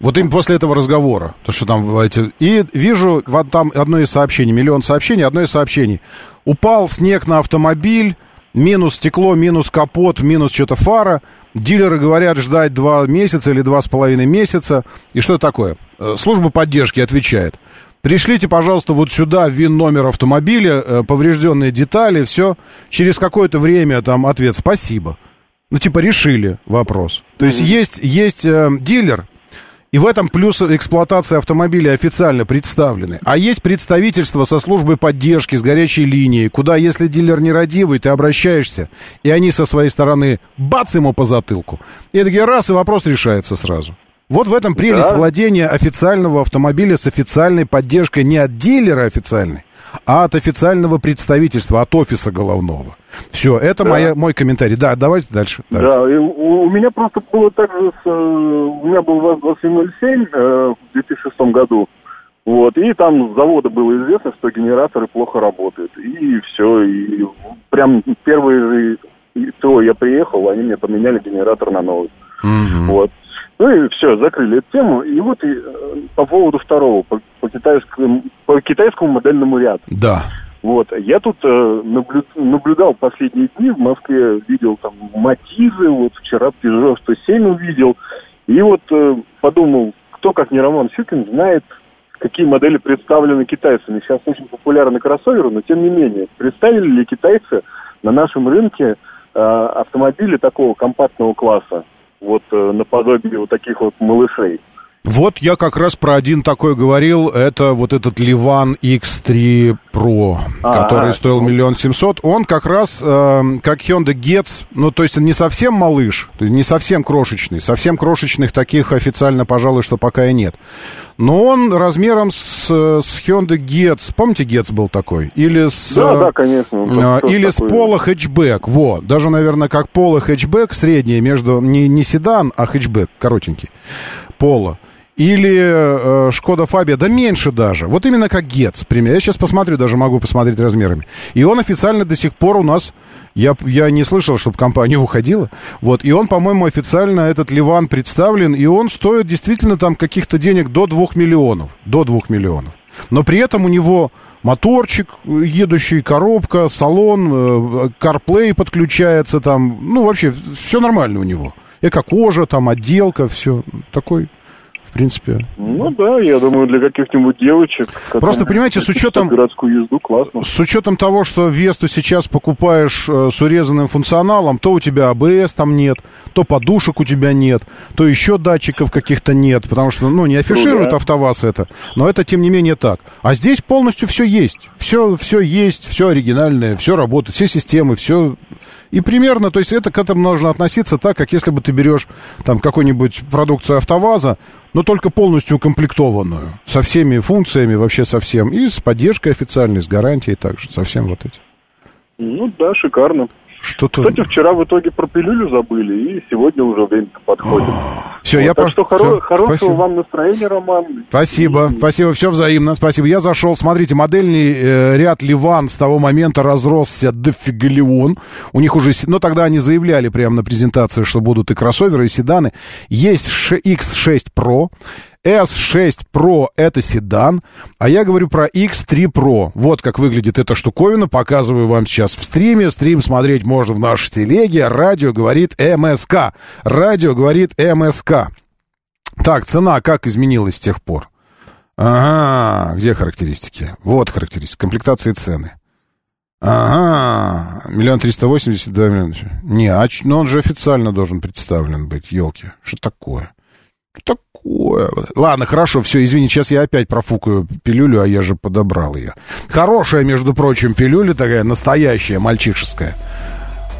Вот им после этого разговора, то, что там эти, и вижу вот там одно из сообщений, миллион сообщений, одно из сообщений. Упал снег на автомобиль, минус стекло, минус капот, минус что-то фара. Дилеры говорят ждать два месяца или два с половиной месяца. И что такое? Служба поддержки отвечает: пришлите, пожалуйста, вот сюда ВИН-номер автомобиля, поврежденные детали, все. Через какое-то время там ответ «спасибо». Ну, типа решили вопрос. То есть есть, есть э, дилер. И в этом плюс эксплуатации автомобиля официально представлены. А есть представительство со службой поддержки, с горячей линией, куда, если дилер нерадивый, ты обращаешься, и они со своей стороны бац ему по затылку. И такие раз, и вопрос решается сразу. Вот в этом прелесть да. владения официального автомобиля с официальной поддержкой не от дилера официальной, а от официального представительства, от офиса головного. Все, это да. моя, мой комментарий. Да, давайте дальше. Давайте. Да, и у, у меня просто было так же, с, у меня был ВАЗ-двадцать семь ноль семь э, в две тысячи шестом году, вот, и там с завода было известно, что генераторы плохо работают, и все, и прям первые же ТО я приехал, они мне поменяли генератор на новый, угу. вот. Ну и все, закрыли эту тему. И вот и, по поводу второго, по, по, китайскому, по китайскому модельному ряду. Да. Вот, я тут э, наблю, наблюдал последние дни, в Москве видел там Матизы, вот вчера Peugeot сто семь увидел. И вот э, подумал, кто, как не Роман Щукин, знает, какие модели представлены китайцами. Сейчас очень популярны кроссоверы, но тем не менее, представили ли китайцы на нашем рынке э, автомобили такого компактного класса? Вот наподобие вот таких вот малышей. Вот я как раз про один такой говорил. Это вот этот Lifan икс три Pro, а-а-а, который стоил миллион семьсот. Он как раз э, как Hyundai Getz. Ну, то есть он не совсем малыш, то есть не совсем крошечный. Совсем крошечных таких официально, пожалуй, что пока и нет. Но он размером с, с Hyundai Getz. Помните, Getz был такой? Или с, да, да, конечно. Э, или с Polo хэтчбэк. Во, даже, наверное, как Polo хэтчбэк, средний между... Не, не седан, а хэтчбэк, коротенький. Polo. Или Шкода э, Фабия, да меньше даже. Вот именно как Getz, пример. Я сейчас посмотрю, даже могу посмотреть размерами. И он официально до сих пор у нас... Я, я не слышал, чтобы компания уходила. Вот. И он, по-моему, официально, этот Lifan, представлен. И он стоит действительно там каких-то денег до двух миллионов. До двух миллионов. Но при этом у него моторчик едущий, коробка, салон, CarPlay подключается там. Ну, вообще, все нормально у него. Эко-кожа, там, отделка, все. Такой... В принципе. Ну да, я думаю, для каких-нибудь девочек. Просто, понимаете, с учетом городскую езду классно. С учетом того, что Весту сейчас покупаешь с урезанным функционалом, то у тебя АБС там нет, то подушек у тебя нет, то еще датчиков каких-то нет, потому что, ну, не афишируют, ну, да, АвтоВАЗ это, но это, тем не менее, так. А здесь полностью все есть. Все, все есть, все оригинальное, все работает, все системы, все... И примерно, то есть это к этому нужно относиться так, как если бы ты берешь там какую-нибудь продукцию АвтоВАЗа, но только полностью укомплектованную, со всеми функциями, вообще со всем, и с поддержкой официальной, с гарантией также, со всем вот этим. Ну да, шикарно. Что-то... Кстати, вчера в итоге про пилюлю забыли, и сегодня уже время-то подходит. Все, вот, я так по... что хоро... Все. Хорошего спасибо. Вам настроения, Роман. Спасибо, и... спасибо, все взаимно, спасибо. Я зашел, смотрите, модельный э, ряд Lifan с того момента разросся дофигалион. У них уже, ну тогда они заявляли прямо на презентации, что будут и кроссоверы, и седаны. Есть икс шесть Pro. эс шесть Pro — это седан, а я говорю про икс три Pro. Вот как выглядит эта штуковина, показываю вам сейчас в стриме. Стрим смотреть можно в нашей телеге. Радио говорит МСК. Радио говорит МСК. Так, цена как изменилась с тех пор? Ага, где характеристики? Вот характеристики, комплектации, цены. Ага, миллион триста восемьдесят два миллиона. Не, а, ну он же официально должен представлен быть, елки. Что такое? Что такое? Ой, ладно, хорошо, все, извини, сейчас я опять профукаю пилюлю, а я же подобрал ее. Хорошая, между прочим, пилюля такая, настоящая, мальчишеская.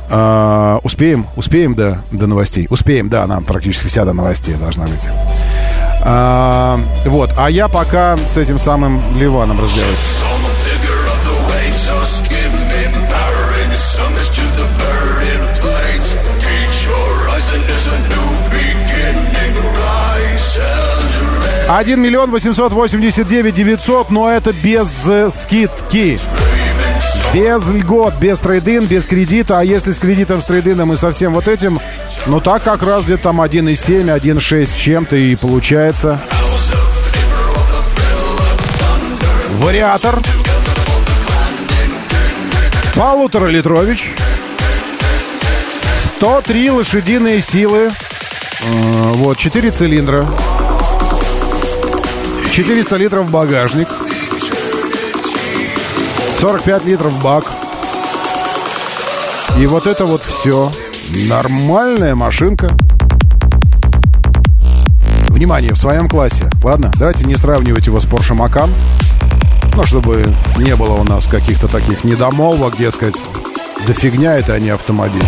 А, успеем, успеем до, до новостей? Успеем, да, нам практически вся до новостей должна быть. А, вот, а я пока с этим самым Lifan разбираюсь. один миллион восемьсот восемьдесят девять девятьсот, но это без э, скидки. Без льгот, без трейд-ин, без кредита. А если с кредитом, с трейд-ином и со всем вот этим, ну так как раз где-то там один и семь, один и шесть чем-то и получается. Вариатор. Полуторалитрович. сто три лошадиные силы. Э, вот, четыре цилиндра. четыреста литров багажник, сорок пять литров бак. И вот это вот все. Нормальная машинка. Внимание, в своем классе. Ладно, давайте не сравнивать его с Porsche Macan. Ну, чтобы не было у нас каких-то таких недомолвок, дескать, да фигня это, а не автомобиль.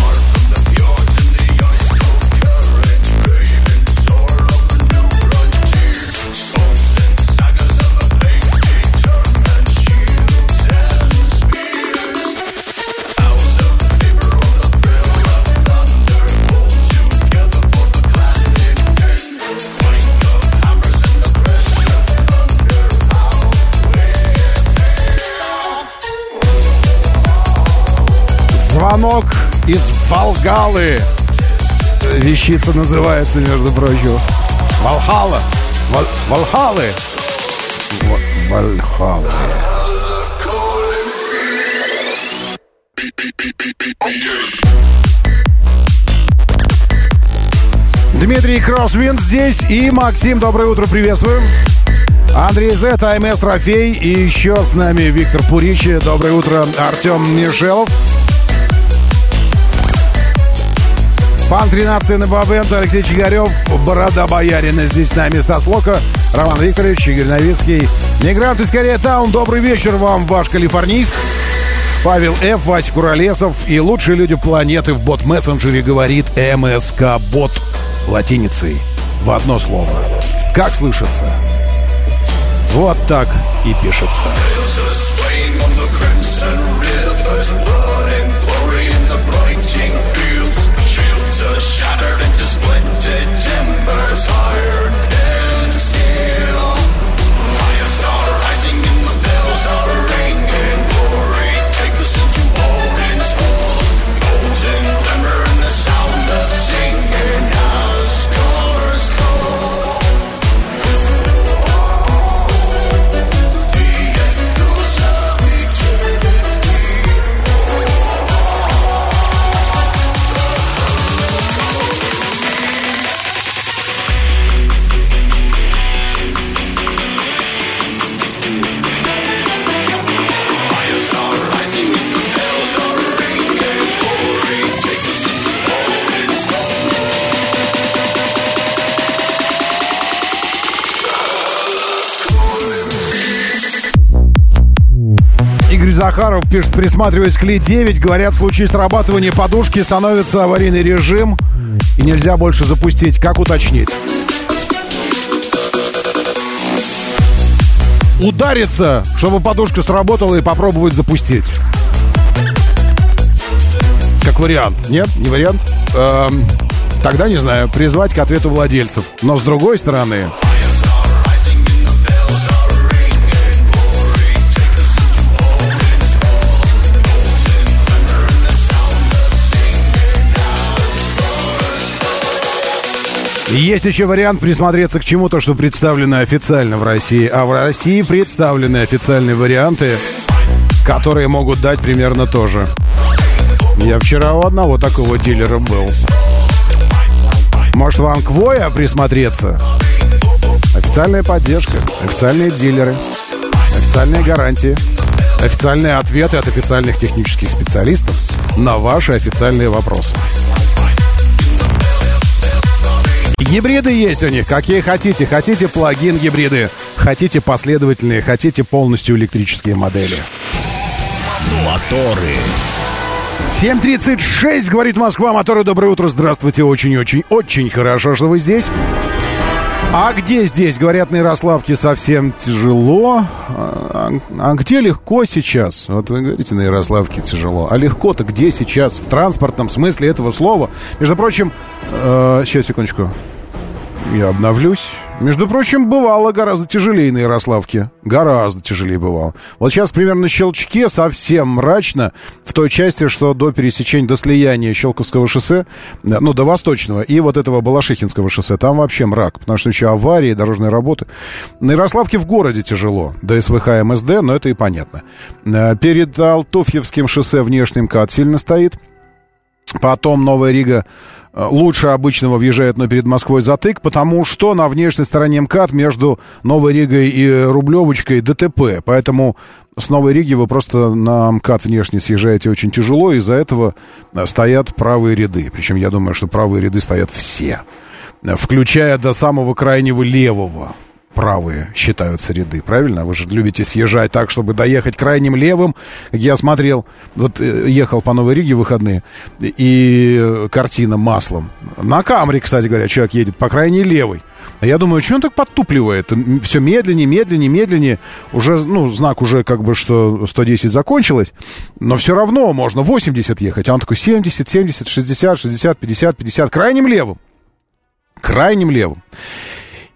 Звонок из Валгалы. Вещица называется, между прочим, Валхала. Вал... Валхалы. Валхалы. Дмитрий Кроссвин здесь и Максим. Доброе утро, приветствую. Андрей Зет, АМС Трофей. И еще с нами Виктор Пуричи. Доброе утро, Артем Мишелов. Пан тринадцатый на Бабента, Алексей Чигарев, Борода Боярина здесь с нами, Стас Лока, Роман Викторович, Игорь Новицкий, Мигрант из Корея Таун, добрый вечер вам, ваш Калифорнийск, Павел Ф, Вась Куролесов и лучшие люди планеты в бот-мессенджере говорит эм эс ка бот латиницей в одно слово. Как слышится? Вот так и пишется. Захаров пишет, присматриваясь к Ли девять, говорят, в случае срабатывания подушки становится аварийный режим и нельзя больше запустить. Как уточнить? Удариться, чтобы подушка сработала и попробовать запустить. Как вариант. Нет, не вариант. Эм, тогда, не знаю, призвать к ответу владельцев. Но с другой стороны... Есть еще вариант присмотреться к чему-то, что представлено официально в России. А в России представлены официальные варианты, которые могут дать примерно то же. Я вчера у одного такого дилера был. Может, вам к Воя присмотреться? Официальная поддержка, официальные дилеры, официальные гарантии, официальные ответы от официальных технических специалистов на ваши официальные вопросы. Гибриды есть у них, какие хотите. Хотите плагин гибриды, хотите последовательные, хотите полностью электрические модели. Моторы. семь тридцать шесть, говорит Москва. Моторы, доброе утро, здравствуйте. Очень-очень-очень хорошо, что вы здесь. А где здесь? Говорят, на Ярославке совсем тяжело. А, а где легко сейчас? Вот вы говорите, на Ярославке тяжело. А легко-то где сейчас? В транспортном смысле этого слова. Между прочим... Э, сейчас, секундочку. Я обновлюсь. Между прочим, бывало гораздо тяжелее на Ярославке. Гораздо тяжелее бывало. Вот сейчас примерно на Щелчке совсем мрачно. В той части, что до пересечения, до слияния Щелковского шоссе, ну, до Восточного, и вот этого Балашихинского шоссе. Там вообще мрак, потому что еще аварии, дорожные работы. На Ярославке в городе тяжело. До СВХ, МСД, но это и понятно. Перед Алтуфьевским шоссе внешний МКАД сильно стоит. Потом Новая Рига лучше обычного въезжает, но перед Москвой затык, потому что на внешней стороне МКАД между Новой Ригой и Рублевочкой дэ тэ пэ. Поэтому с Новой Риги вы просто на МКАД внешне съезжаете очень тяжело, из-за этого стоят правые ряды. Причем я думаю, что правые ряды стоят все, включая до самого крайнего левого. Правые считаются ряды, правильно? Вы же любите съезжать так, чтобы доехать крайним левым. Я смотрел, вот ехал по Новой Риге в выходные, и картина маслом. На Камри, кстати говоря, человек едет по крайней левой. А я думаю, что он так подтупливает? Все медленнее, медленнее, медленнее. Уже, ну, знак уже как бы, что сто десять закончилось. Но все равно можно восемьдесят ехать. А он такой семьдесят, семьдесят, шестьдесят, шестьдесят, пятьдесят, пятьдесят. Крайним левым. Крайним левым.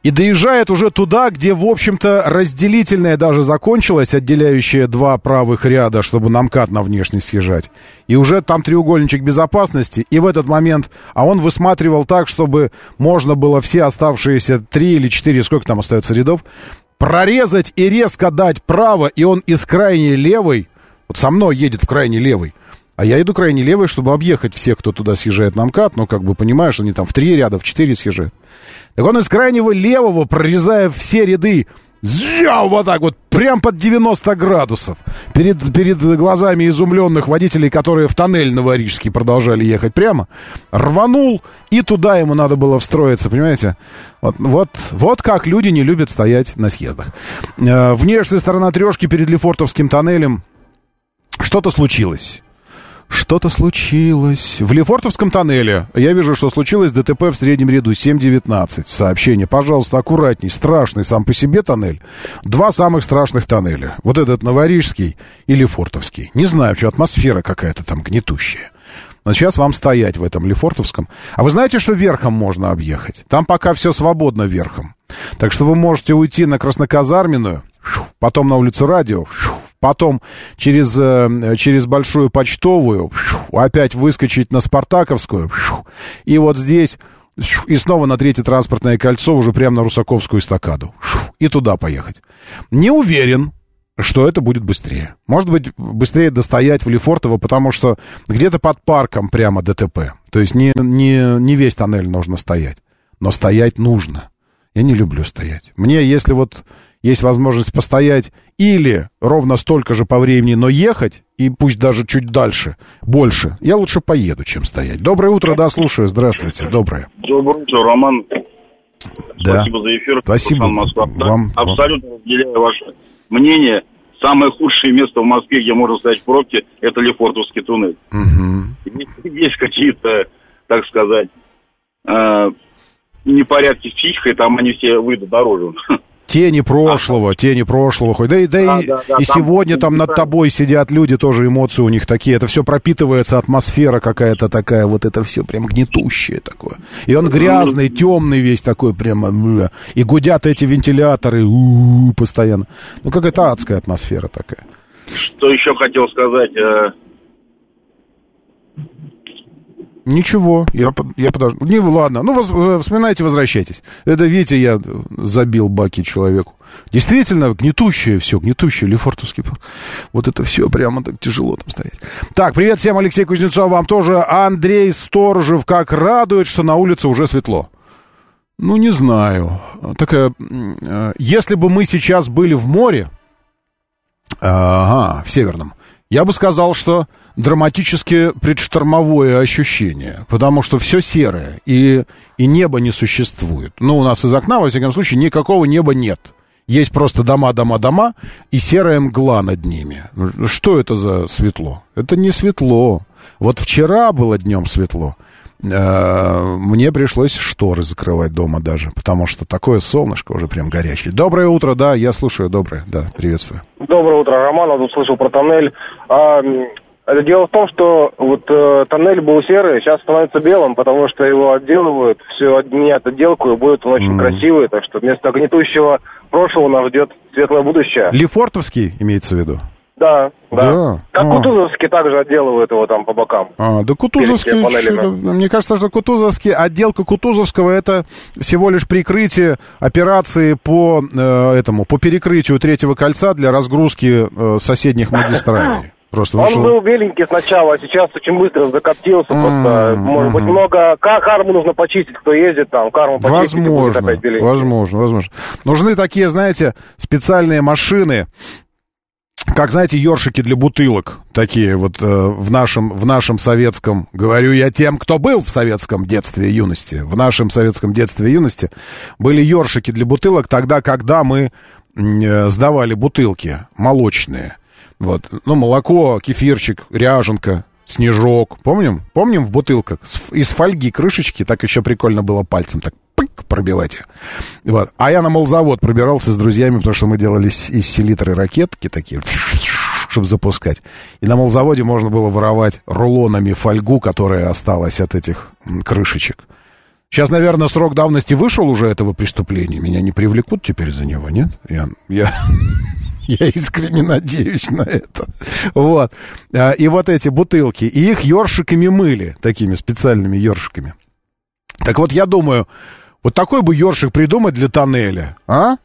И доезжает уже туда, где, в общем-то, разделительная даже закончилась, отделяющая два правых ряда, чтобы на МКАД на внешний съезжать. И уже там треугольничек безопасности. И в этот момент, а он высматривал так, чтобы можно было все оставшиеся три или четыре, сколько там остается рядов, прорезать и резко дать право. И он из крайней левой, вот со мной едет в крайней левой. А я иду крайне левой, чтобы объехать всех, кто туда съезжает на МКАД. Ну, как бы понимаешь, что они там в три ряда, в четыре съезжают. Так он из крайнего левого, прорезая все ряды, Вот так вот, прям под девяносто градусов. Перед, перед глазами изумленных водителей, которые в тоннель на Новорижский продолжали ехать прямо. Рванул, и туда ему надо было встроиться, понимаете? Вот, вот, вот как люди не любят стоять на съездах. Внешняя сторона трешки перед Лефортовским тоннелем. Что-то случилось. Что-то случилось. В Лефортовском тоннеле я вижу, что случилось ДТП в среднем ряду семь девятнадцать. Сообщение. Пожалуйста, аккуратней. Страшный сам по себе тоннель. Два самых страшных тоннеля. Вот этот Новорижский и Лефортовский. Не знаю, что атмосфера какая-то там гнетущая. Но сейчас вам стоять в этом Лефортовском. А вы знаете, что верхом можно объехать? Там пока все свободно верхом. Так что вы можете уйти на Красноказарменную, потом на улицу Радио, потом через, через Большую Почтовую, опять выскочить на Спартаковскую, и вот здесь, и снова на Третье транспортное кольцо, уже прямо на Русаковскую эстакаду, и туда поехать. Не уверен, что это будет быстрее. Может быть, быстрее достоять в Лефортово, потому что где-то под парком прямо ДТП. То есть не, не, не весь тоннель нужно стоять, но стоять нужно. Я не люблю стоять. Мне, если вот... Есть возможность постоять или ровно столько же по времени, но ехать, и пусть даже чуть дальше, больше. Я лучше поеду, чем стоять. Доброе утро, да, слушаю. Здравствуйте, доброе. Доброе утро, Роман. Да. Спасибо за эфир. Спасибо вам. Абсолютно разделяю ваше мнение. Самое худшее место в Москве, где можно стоять в пробке, это Лефортовский туннель. Угу. Есть какие-то, так сказать, непорядки с психикой, там они все выйдут дороже. Тени прошлого, а, тени прошлого. Да, да, да, и, да, и там сегодня там над тобой сидят люди, тоже эмоции у них такие. Это все пропитывается, атмосфера какая-то такая, вот это все прям гнетущее такое. И он грязный, темный весь такой прям. И гудят эти вентиляторы у-у-у, постоянно. Ну, какая-то адская атмосфера такая. Что еще хотел сказать? Ничего, я, я подожду. Не, ладно, ну, вспоминайте, возвращайтесь. Это, видите, я забил баки человеку. Действительно, гнетущее все, гнетущее, Лефортовский. Вот это все прямо так тяжело там стоять. Так, привет всем, Алексей Кузнецов, вам тоже. Андрей Сторжев, как радует, что на улице уже светло. Ну, не знаю. Так, э, если бы мы сейчас были в море, ага, в Северном, я бы сказал, что драматически предштормовое ощущение, потому что все серое, и, и небо не существует. Ну, у нас из окна, во всяком случае, никакого неба нет. Есть просто дома, дома, дома, и серая мгла над ними. Что это за светло? Это не светло. Вот вчера было днем светло. Мне пришлось шторы закрывать дома даже, потому что такое солнышко уже прям горячее. Доброе утро, да, я слушаю, доброе, да, приветствую. Доброе утро, Роман, я тут слышал про тоннель. А, дело в том, что вот тоннель был серый, сейчас становится белым, потому что его отделывают, все отменят отделку, и будет он очень mm-hmm. красивый, так что вместо гнетущего прошлого нас ждет светлое будущее. Лефортовский имеется в виду? Да, да, да. Как а. Кутузовский также отделывают его там по бокам. А, да, Кутузовский, мне кажется, что Кутузовский, отделка Кутузовского это всего лишь прикрытие операции по э, этому, по перекрытию Третьего кольца для разгрузки э, соседних магистралей. Просто он вышел... был беленький сначала, а сейчас очень быстро закоптился. Mm-hmm. Просто, может быть, много... Карму нужно почистить, кто ездит там. Карму почистить, возможно, опять беленький. Возможно, возможно. Нужны такие, знаете, специальные машины, как, знаете, ёршики для бутылок, такие вот э, в, нашем, в нашем советском, говорю я тем, кто был в советском детстве и юности, в нашем советском детстве и юности были ёршики для бутылок тогда, когда мы э, сдавали бутылки молочные. Вот. Ну, молоко, кефирчик, ряженка, снежок. Помним? Помним в бутылках? Из фольги крышечки, так еще прикольно было пальцем так пробивать их. Вот. А я на молзавод пробирался с друзьями, потому что мы делали из селитры ракетки такие, чтобы запускать. И на молзаводе можно было воровать рулонами фольгу, которая осталась от этих крышечек. Сейчас, наверное, срок давности вышел уже этого преступления. Меня не привлекут теперь за него, нет? Я... я... Я искренне надеюсь на это. Вот. И вот эти бутылки. И их ёршиками мыли. Такими специальными ёршиками. Так вот, я думаю, вот такой бы ёршик придумать для тоннеля. А?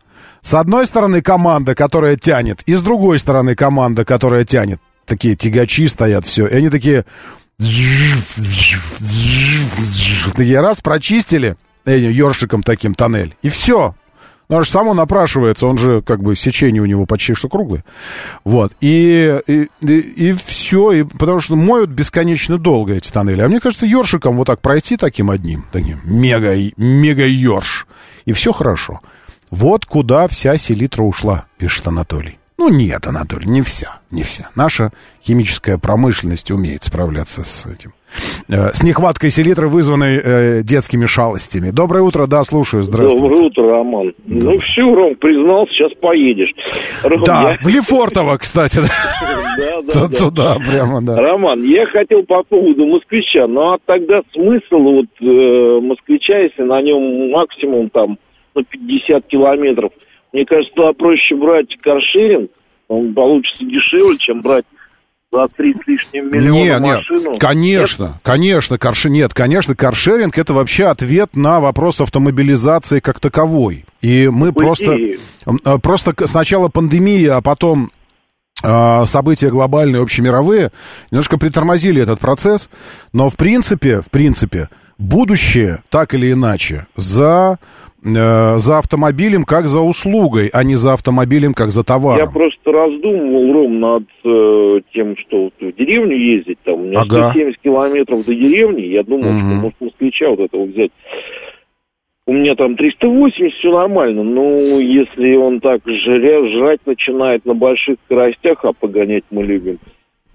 С одной стороны команда, которая тянет. И с другой стороны команда, которая тянет. Такие тягачи стоят, все. И они такие... Такие раз, прочистили ёршиком таким тоннель. И все. Ну, аж само напрашивается, он же, как бы, сечение у него почти что круглое. Вот, и, и, и, и все, и, потому что моют бесконечно долго эти тоннели. А мне кажется, ёршиком вот так пройти таким одним, таким мега, мега-ёрш, и все хорошо. Вот куда вся селитра ушла, пишет Анатолий. Ну, нет, Анатолий, не вся, не вся. Наша химическая промышленность умеет справляться с этим. Э, с нехваткой селитры, вызванной э, детскими шалостями. Доброе утро, да, слушаю, здравствуйте. Доброе утро, Роман. Да. Ну, все, Ром, признался, сейчас поедешь. Ром, да, я... в Лефортово, кстати. Да, да, туда прямо, да. Роман, я хотел по поводу москвича, но тогда смысл вот москвича, если на нем максимум там пятьдесят километров, мне кажется, туда проще брать каршеринг, он получится дешевле, чем брать за тридцать с лишним миллионов нет, машину. Нет, конечно, нет? конечно, карш... нет, конечно, каршеринг — это вообще ответ на вопрос автомобилизации как таковой. И мы просто, просто сначала пандемия, а потом... события глобальные, общемировые, немножко притормозили этот процесс, но в принципе, в принципе, будущее, так или иначе, за, э, за автомобилем как за услугой, а не за автомобилем как за товаром. Я просто раздумывал, Ром, над э, тем, что вот в деревню ездить, там, у меня ага. сто семьдесят километров до деревни, я думал, угу. что, может, москвича вот этого взять. У меня там триста восемьдесят, все нормально, но если он так жря, жрать начинает на больших скоростях, а погонять мы любим.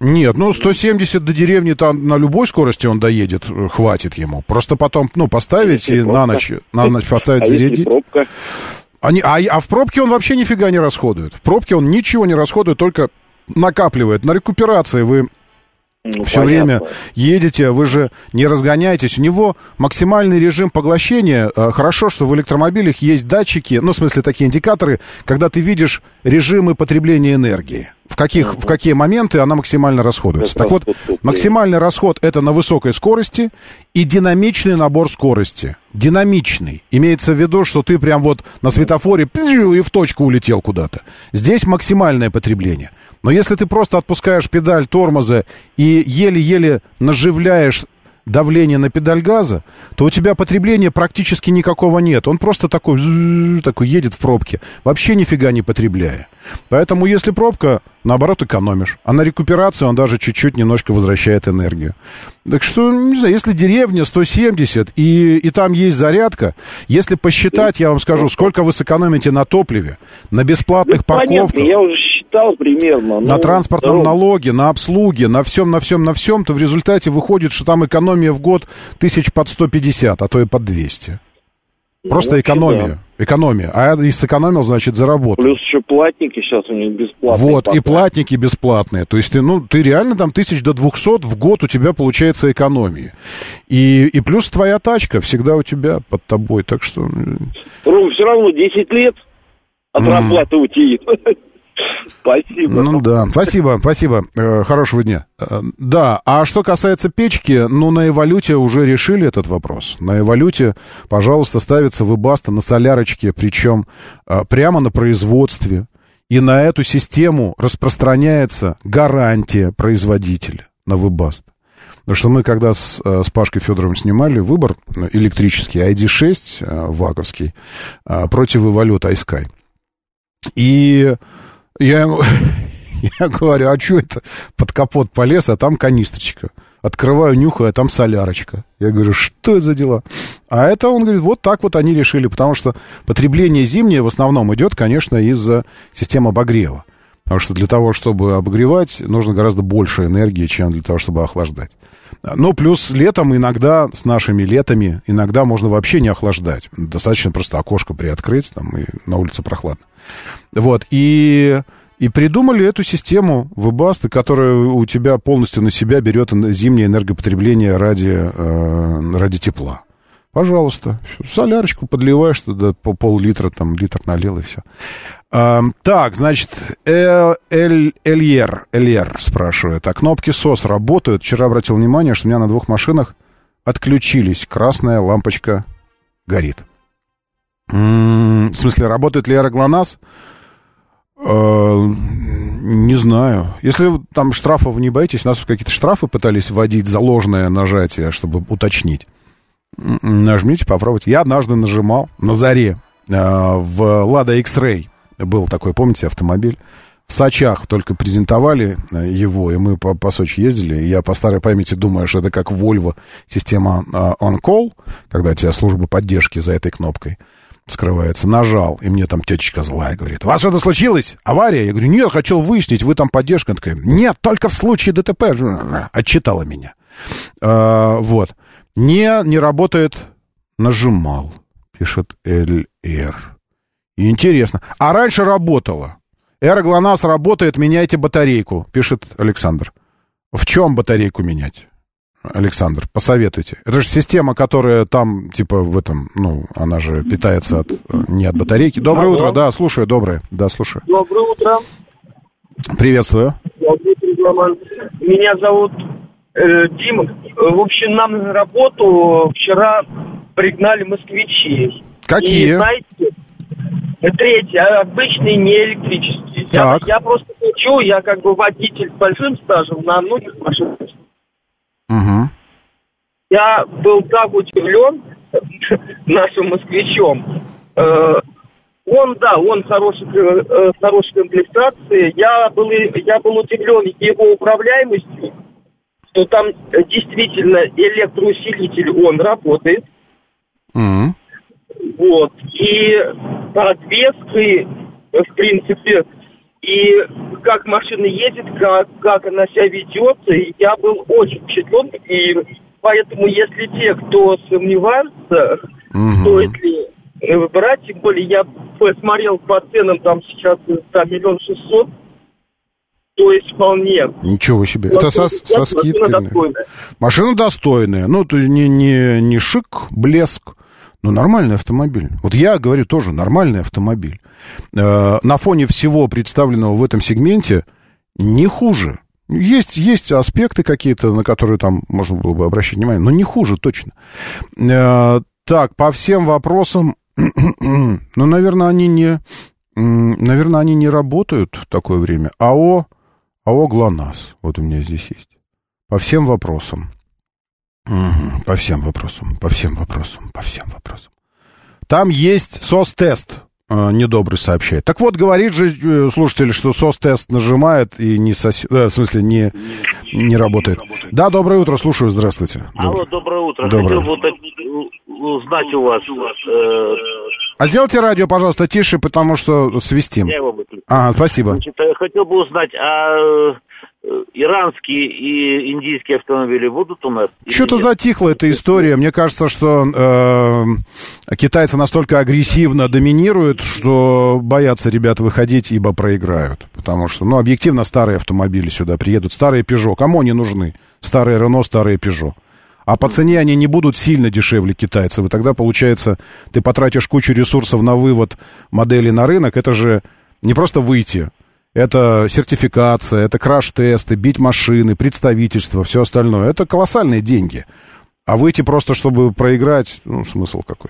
Нет, ну сто семьдесят до деревни там на любой скорости он доедет, хватит ему. Просто потом, ну, поставить и на ночь, на ночь поставить, зарядить. А если пробка? Они, а, а в пробке он вообще нифига не расходует. В пробке он ничего не расходует, только накапливает. На рекуперации вы... Ну, все понятно. Время едете, вы же не разгоняетесь. У него максимальный режим поглощения. Хорошо, что в электромобилях есть датчики, ну, в смысле, такие индикаторы, когда ты видишь режимы потребления энергии, в, каких, в какие моменты она максимально расходуется. Так вот, максимальный расход — это на высокой скорости и динамичный набор скорости. Динамичный. Имеется в виду, что ты прям вот на светофоре и в точку улетел куда-то. Здесь максимальное потребление. Но если ты просто отпускаешь педаль тормоза и еле-еле наживляешь давление на педаль газа, то у тебя потребления практически никакого нет. Он просто такой, такой едет в пробке, вообще нифига не потребляя. Поэтому если пробка, наоборот, экономишь. А на рекуперацию он даже чуть-чуть немножко возвращает энергию. Так что, не знаю, если деревня сто семьдесят и, и там есть зарядка, если посчитать, я вам скажу, сколько вы сэкономите на топливе, на бесплатных парковках, примерно, на ну, транспортном ну, налоге, на обслуге, на всем, на всем, на всем, то в результате выходит, что там экономия в год тысяч под сто пятьдесят, а то и под двести. Просто ну, экономия. Да. Экономия. А если сэкономил, значит, заработал. Плюс еще платники сейчас у них бесплатные. Вот, потом. И платники бесплатные. То есть ты, ну, ты реально там тысяч до двухсот в год у тебя получается экономии. И, и плюс твоя тачка всегда у тебя под тобой. Так что... Ром, все равно десять лет от mm. зарплаты утеет. Спасибо. Ну да, спасибо, спасибо, э, хорошего дня. э, Да, а что касается печки, ну на Эволюте уже решили этот вопрос. На Эволюте, пожалуйста, ставится Webasto на солярочке, причем э, прямо на производстве. И на эту систему распространяется гарантия производителя на Webasto. Потому что мы когда с, с Пашкой Федоровым снимали выбор электрический ай ди шесть, э, ваговский, э, против Эволюта iSky. И... Я ему я говорю, а что это? Под капот полез, а там канистрочка. Открываю, нюхаю, а там солярочка. Я говорю, что это за дела? А это, он говорит, вот так вот они решили. Потому что потребление зимнее в основном идет, конечно, из-за системы обогрева. Потому что для того, чтобы обогревать, нужно гораздо больше энергии, чем для того, чтобы охлаждать. Но плюс летом иногда, с нашими летами, иногда можно вообще не охлаждать. Достаточно просто окошко приоткрыть, там, и на улице прохладно. Вот, и, и придумали эту систему Webasto, которая у тебя полностью на себя берет зимнее энергопотребление ради, э, ради тепла. Пожалуйста, солярочку подливаешь туда, по пол-литра, там, литр налил и все. А, так, значит, Эльер, Эльер спрашивает, а кнопки эс о эс работают? Вчера обратил внимание, что у меня на двух машинах отключились, красная лампочка горит. М-м, в смысле, работает ли ERA-GLONASS? Не знаю. Если там штрафов не боитесь, нас какие-то штрафы пытались вводить за ложное нажатие, чтобы уточнить. Нажмите, попробуйте. Я однажды нажимал на заре в Lada X-Ray был такой, помните, автомобиль. В Сочах только презентовали его, и мы по, по Сочи ездили. И я по старой памяти думаю, что это как Volvo система on-call, когда у тебя служба поддержки за этой кнопкой скрывается. Нажал, и мне там тетечка злая говорит: «У вас что-то случилось? Авария?» Я говорю: «Нет, хотел выяснить, вы там поддержка». Она такая: «Нет, только в случае ДТП». Отчитала меня. А, вот. Не, не работает. Нажимал, пишет эл эр. Интересно. А раньше работало. «ERA-GLONASS работает, меняйте батарейку», пишет Александр. В чем батарейку менять? Александр, посоветуйте. Это же система, которая там, типа, в этом, ну, она же питается от, не от батарейки. Доброе Алло. утро, да, слушаю, доброе. Да, слушаю. Доброе утро. Приветствую. Меня зовут э, Дима. В общем, нам на работу вчера пригнали москвичи. Какие? И, знаете, третьи, обычные, не электрические. Я, я просто хочу, я как бы водитель с большим стажем на многих машинах. Угу. Я был так удивлен нашим москвичом. Он, да, он хороший, хорошей комплектации. Я был, я был удивлен его управляемостью, что там действительно электроусилитель, он работает. Угу. Вот. И подвески, в принципе, и как машина едет, как, как она себя ведет, я был очень впечатлен. И поэтому, если те, кто сомневается, угу. стоит ли брать, тем более я посмотрел по ценам, там сейчас там миллион шестьсот, то есть вполне. Ничего себе. Это со, со скидкой. Машина достойная. Машина достойная. Ну, то не, не, не шик, блеск. Ну, нормальный автомобиль. Вот я говорю тоже, нормальный автомобиль. Э, на фоне всего представленного в этом сегменте не хуже. Есть, есть аспекты какие-то, на которые там можно было бы обращать внимание, но не хуже точно. Э, так, по всем вопросам, ну, наверное, они не, наверное, они не работают в такое время. АО, АО «ГЛОНАСС». Вот у меня здесь есть. По всем вопросам. Угу. По всем вопросам, по всем вопросам, по всем вопросам. Там есть СОС-тест, э, недобрый сообщает. Так вот, говорит же слушатель, что СОС-тест нажимает и не сосет, э, в смысле, не, не работает. работает. Да, доброе утро, слушаю, здравствуйте. Алло, доброе утро. Доброе. Хотел бы узнать у вас. Э... А сделайте радио, пожалуйста, тише, потому что свистим. Я его выключу. Ага, спасибо. Значит, хотел бы узнать, а... иранские и индийские автомобили будут у нас? Что-то затихла эта история. Мне кажется, что э, китайцы настолько агрессивно доминируют, что боятся ребят выходить, ибо проиграют. Потому что, ну, объективно, старые автомобили сюда приедут. Старые Peugeot. Кому они нужны? Старые Renault, старые Peugeot. А по цене они не будут сильно дешевле китайцев. И тогда, получается, ты потратишь кучу ресурсов на вывод моделей на рынок. Это же не просто выйти. Это сертификация, это краш-тесты, бить машины, представительство, все остальное. Это колоссальные деньги. А выйти просто, чтобы проиграть, ну, смысл какой.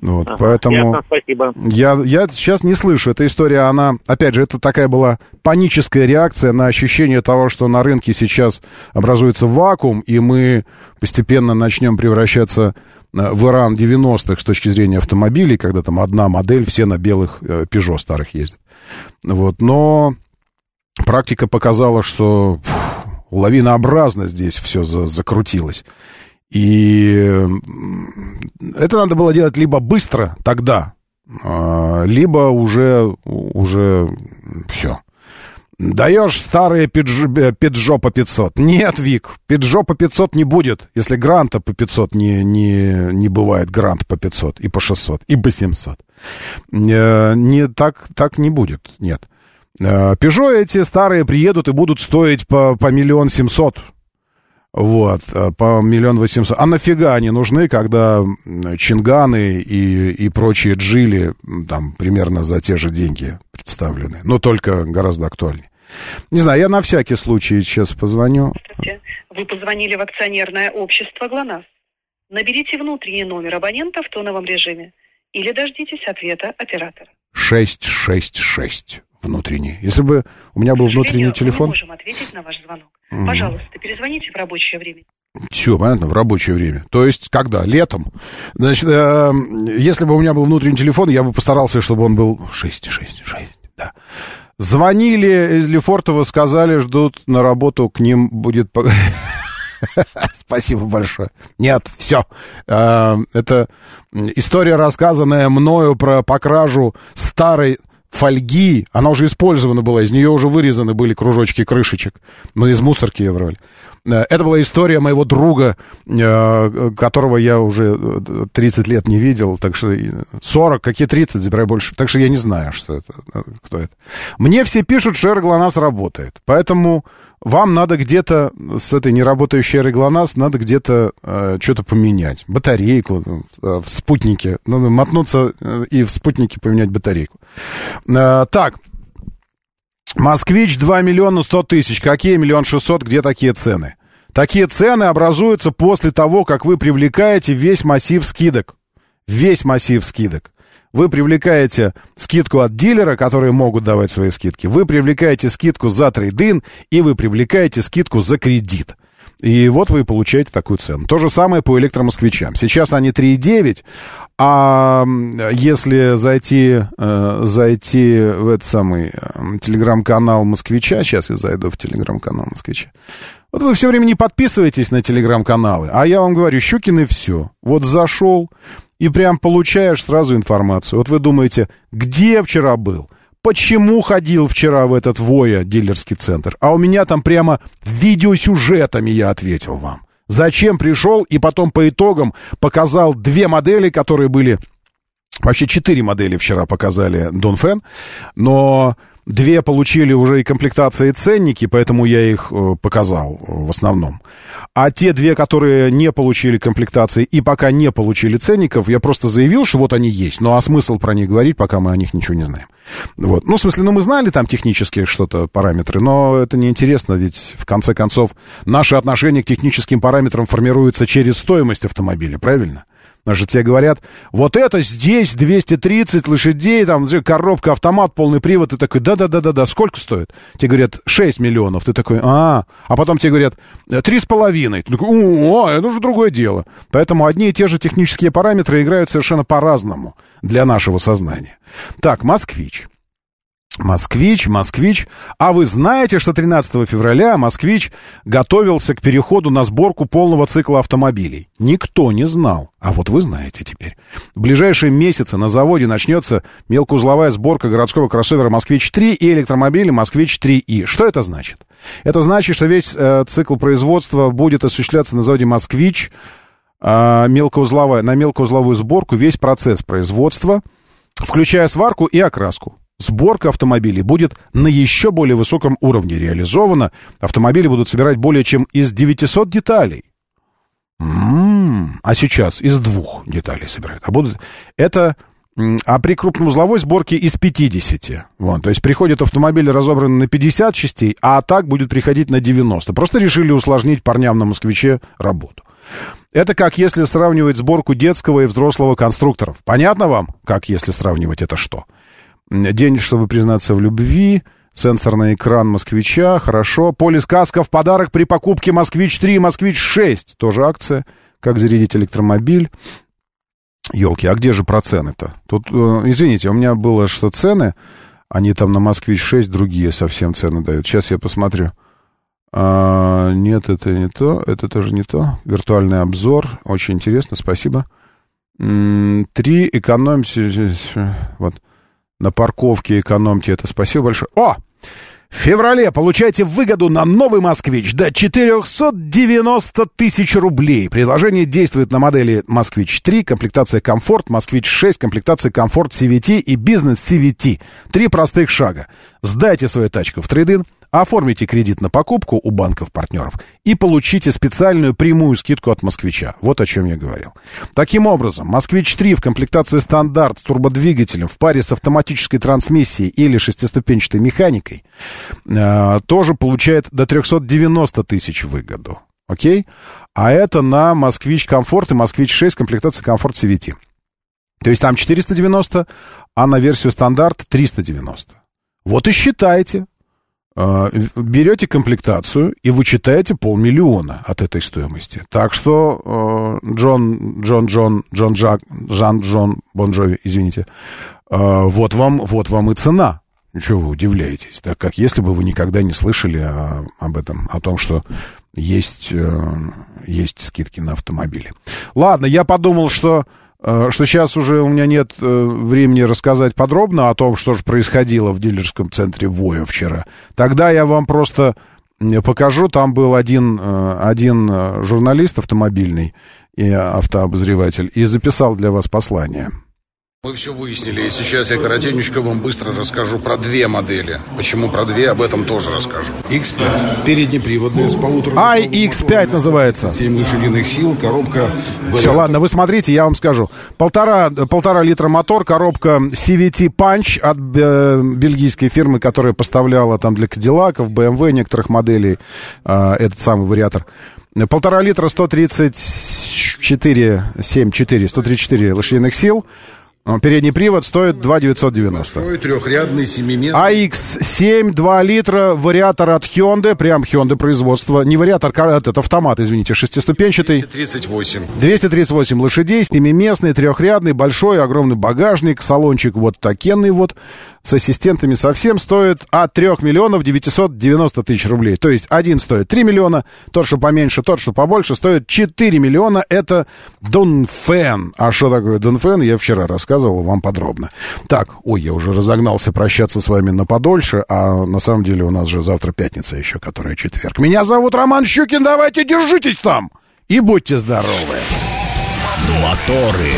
Вот, ага, поэтому ясно, спасибо. Я, я сейчас не слышу. Эта история, она, опять же, это такая была паническая реакция на ощущение того, что на рынке сейчас образуется вакуум, и мы постепенно начнем превращаться в Иран девяностых с точки зрения автомобилей, когда там одна модель, все на белых Peugeot старых ездят. Вот, но практика показала, что фу, лавинообразно здесь все за- закрутилось. И это надо было делать либо быстро тогда, либо уже, уже все. Даешь старые Peugeot по пятьсот? Нет, Вик, Peugeot по пятьсот не будет, если Гранта по пятьсот не, не, не бывает. Грант по пятьсот, и по шестьсот, и по семьсот. Не, так, так не будет, нет. Peugeot эти старые приедут и будут стоить по, по миллион семьсот. Вот, по миллион восемьсот. А нафига они нужны, когда Чинганы и, и прочие Джили там примерно за те же деньги представлены, но только гораздо актуальнее. Не знаю, я на всякий случай сейчас позвоню. Вы позвонили в акционерное общество «ГЛОНАСС». Наберите внутренний номер абонента в тоновом режиме или дождитесь ответа оператора. шесть шесть шесть. внутренний. Если бы у меня был внутренний телефон... Мы не можем ответить на ваш звонок. Mm. Пожалуйста, перезвоните в рабочее время. Все, понятно, в рабочее время. То есть, когда? Летом. Значит, э, если бы у меня был внутренний телефон, я бы постарался, чтобы он был шесть, шесть, шесть, да. Звонили из Лефортово, сказали, ждут на работу, к ним будет... Спасибо большое. Нет, все. Это история, рассказанная мною про покражу старой фольги. Она уже использована была, из нее уже вырезаны были кружочки крышечек. Мы из мусорки ее брали. Это была история моего друга, которого я уже тридцать лет не видел, так что сорок, какие тридцать, забирай больше. Так что я не знаю, что это, кто это. Мне все пишут, что ЭРА-ГЛОНАСС работает. Поэтому вам надо где-то с этой неработающей ЭРА-ГЛОНАСС надо где-то э, что-то поменять. Батарейку э, в спутнике. Надо мотнуться э, и в спутнике поменять батарейку. Э, так. Москвич два миллиона сто тысяч. Какие один миллион шестьсот? Где такие цены? Такие цены образуются после того, как вы привлекаете весь массив скидок. Весь массив скидок. Вы привлекаете скидку от дилера, которые могут давать свои скидки. Вы привлекаете скидку за трейд-ин, и вы привлекаете скидку за кредит. И вот вы получаете такую цену. То же самое по электромосквичам. Сейчас они три и девять, а если зайти, зайти в этот самый телеграм-канал Москвича, сейчас я зайду в телеграм-канал Москвича. Вот вы все время не подписываетесь на телеграм-каналы, а я вам говорю, Щукин и все. Вот зашел и прям получаешь сразу информацию. Вот вы думаете, где вчера был? Почему ходил вчера в этот Воя дилерский центр? А у меня там прямо видеосюжетами я ответил вам. Зачем пришел и потом по итогам показал две модели, которые были... Вообще четыре модели вчера показали Dongfeng, но... Две получили уже и комплектации, и ценники, поэтому я их показал в основном. А те две, которые не получили комплектации и пока не получили ценников, я просто заявил, что вот они есть. Ну, а смысл про них говорить, пока мы о них ничего не знаем. Вот. Ну, в смысле, ну, мы знали там технические что-то, параметры, но это неинтересно, ведь, в конце концов, наше отношение к техническим параметрам формируется через стоимость автомобиля, правильно? Значит, тебе говорят, вот это здесь двести тридцать лошадей, там коробка, автомат, полный привод. Ты такой, да-да-да-да-да, сколько стоит? Тебе говорят, шесть миллионов. Ты такой, а А потом тебе говорят, три с половиной. Ты такой, о, это уже другое дело. Поэтому одни и те же технические параметры играют совершенно по-разному для нашего сознания. Так, «Москвич». Москвич, Москвич. А вы знаете, что тринадцатого февраля Москвич готовился к переходу на сборку полного цикла автомобилей? Никто не знал. А вот вы знаете теперь. В ближайшие месяцы на заводе начнется мелкоузловая сборка городского кроссовера «Москвич-три» и электромобиля «Москвич-три и». Что это значит? Это значит, что весь э, цикл производства будет осуществляться на заводе «Москвич». Э, мелкоузловая, на мелкоузловую сборку весь процесс производства, включая сварку и окраску. Сборка автомобилей будет на еще более высоком уровне реализована. Автомобили будут собирать более чем из девятисот деталей. М-м-м. А сейчас из двух деталей собирают. А, будут... Это... а при крупноузловой сборке из пятидесяти. Вон. То есть приходит автомобиль, разобранный на пятьдесят частей, а так будет приходить на девяносто. Просто решили усложнить парням на «Москвиче» работу. Это как если сравнивать сборку детского и взрослого конструкторов. Понятно вам, как если сравнивать это что? День, чтобы признаться в любви, сенсорный экран «Москвича», хорошо. Полисказка в подарок при покупке «Москвич-три» и «Москвич-шесть». Тоже акция. Как зарядить электромобиль. Елки, а где же про цены-то? Тут, извините, у меня было, что цены, они там на «Москвич-шесть» другие совсем цены дают. Сейчас я посмотрю. А, нет, это не то, это тоже не то. Виртуальный обзор, очень интересно, спасибо. Три, экономьте, вот. На парковке экономьте это. Спасибо большое. О! В феврале получайте выгоду на новый «Москвич» до четыреста девяносто тысяч рублей. Предложение действует на модели «Москвич-три», комплектация «Комфорт», «Москвич-шесть», комплектация «Комфорт си ви ти» и «Бизнес си ви ти». Три простых шага. Сдайте свою тачку в трейд-ин, оформите кредит на покупку у банков-партнеров и получите специальную прямую скидку от «Москвича». Вот о чем я говорил. Таким образом, «Москвич-три» в комплектации «Стандарт» с турбодвигателем в паре с автоматической трансмиссией или шестиступенчатой механикой э, тоже получает до триста девяносто тысяч в выгоду. Окей? А это на «Москвич Комфорт» и «Москвич-шесть» комплектации «Комфорт си ви ти». То есть там четыреста девяносто, а на версию «Стандарт» триста девяносто. Вот и считайте. Берете комплектацию и вычитаете полмиллиона от этой стоимости. Так что Джон, Джон, Джон, Джон, Жак, Жан, Джон, Бон Джови, извините, вот вам, вот вам и цена. Ничего вы удивляетесь, так как если бы вы никогда не слышали о, об этом, о том, что есть, есть скидки на автомобили. Ладно, я подумал, что... что сейчас уже у меня нет времени рассказать подробно о том, что же происходило в дилерском центре Воя вчера. Тогда я вам просто покажу. Там был один, один журналист автомобильный и автообозреватель и записал для вас послание. Мы все выяснили, и сейчас я коротенечко вам быстро расскажу про две модели. Почему про две, об этом тоже расскажу. икс пять, переднеприводная с полутора... ай икс пять называется. семь лошадиных сил, коробка... Все, ладно, вы смотрите, я вам скажу. Полтора, полтора литра мотор, коробка си ви ти Punch от э, бельгийской фирмы, которая поставляла там для Кадиллаков, бэ эм вэ, некоторых моделей э, этот самый вариатор. Полтора литра, сто тридцать четыре, семь, четыре, сто тридцать четыре лошадиных сил. Передний привод стоит две тысячи девятьсот девяносто. ай икс семь, два литра, вариатор от Hyundai, прям Hyundai производства. Не вариатор, а этот автомат, извините, шестиступенчатый. двести тридцать восемь лошадей, семиместный, трехрядный, большой, огромный багажник, салончик вот такенный вот, с ассистентами совсем, стоит от трёх миллионов девятисот девяноста тысяч рублей. То есть один стоит три миллиона, тот, что поменьше, тот, что побольше, стоит четыре миллиона. Это Dongfeng. А что такое Dongfeng, я вчера рассказывал вам подробно. Так, ой, я уже разогнался прощаться с вами на подольше, а на самом деле у нас же завтра пятница еще, которая четверг. Меня зовут Роман Щукин, давайте держитесь там и будьте здоровы. Моторы.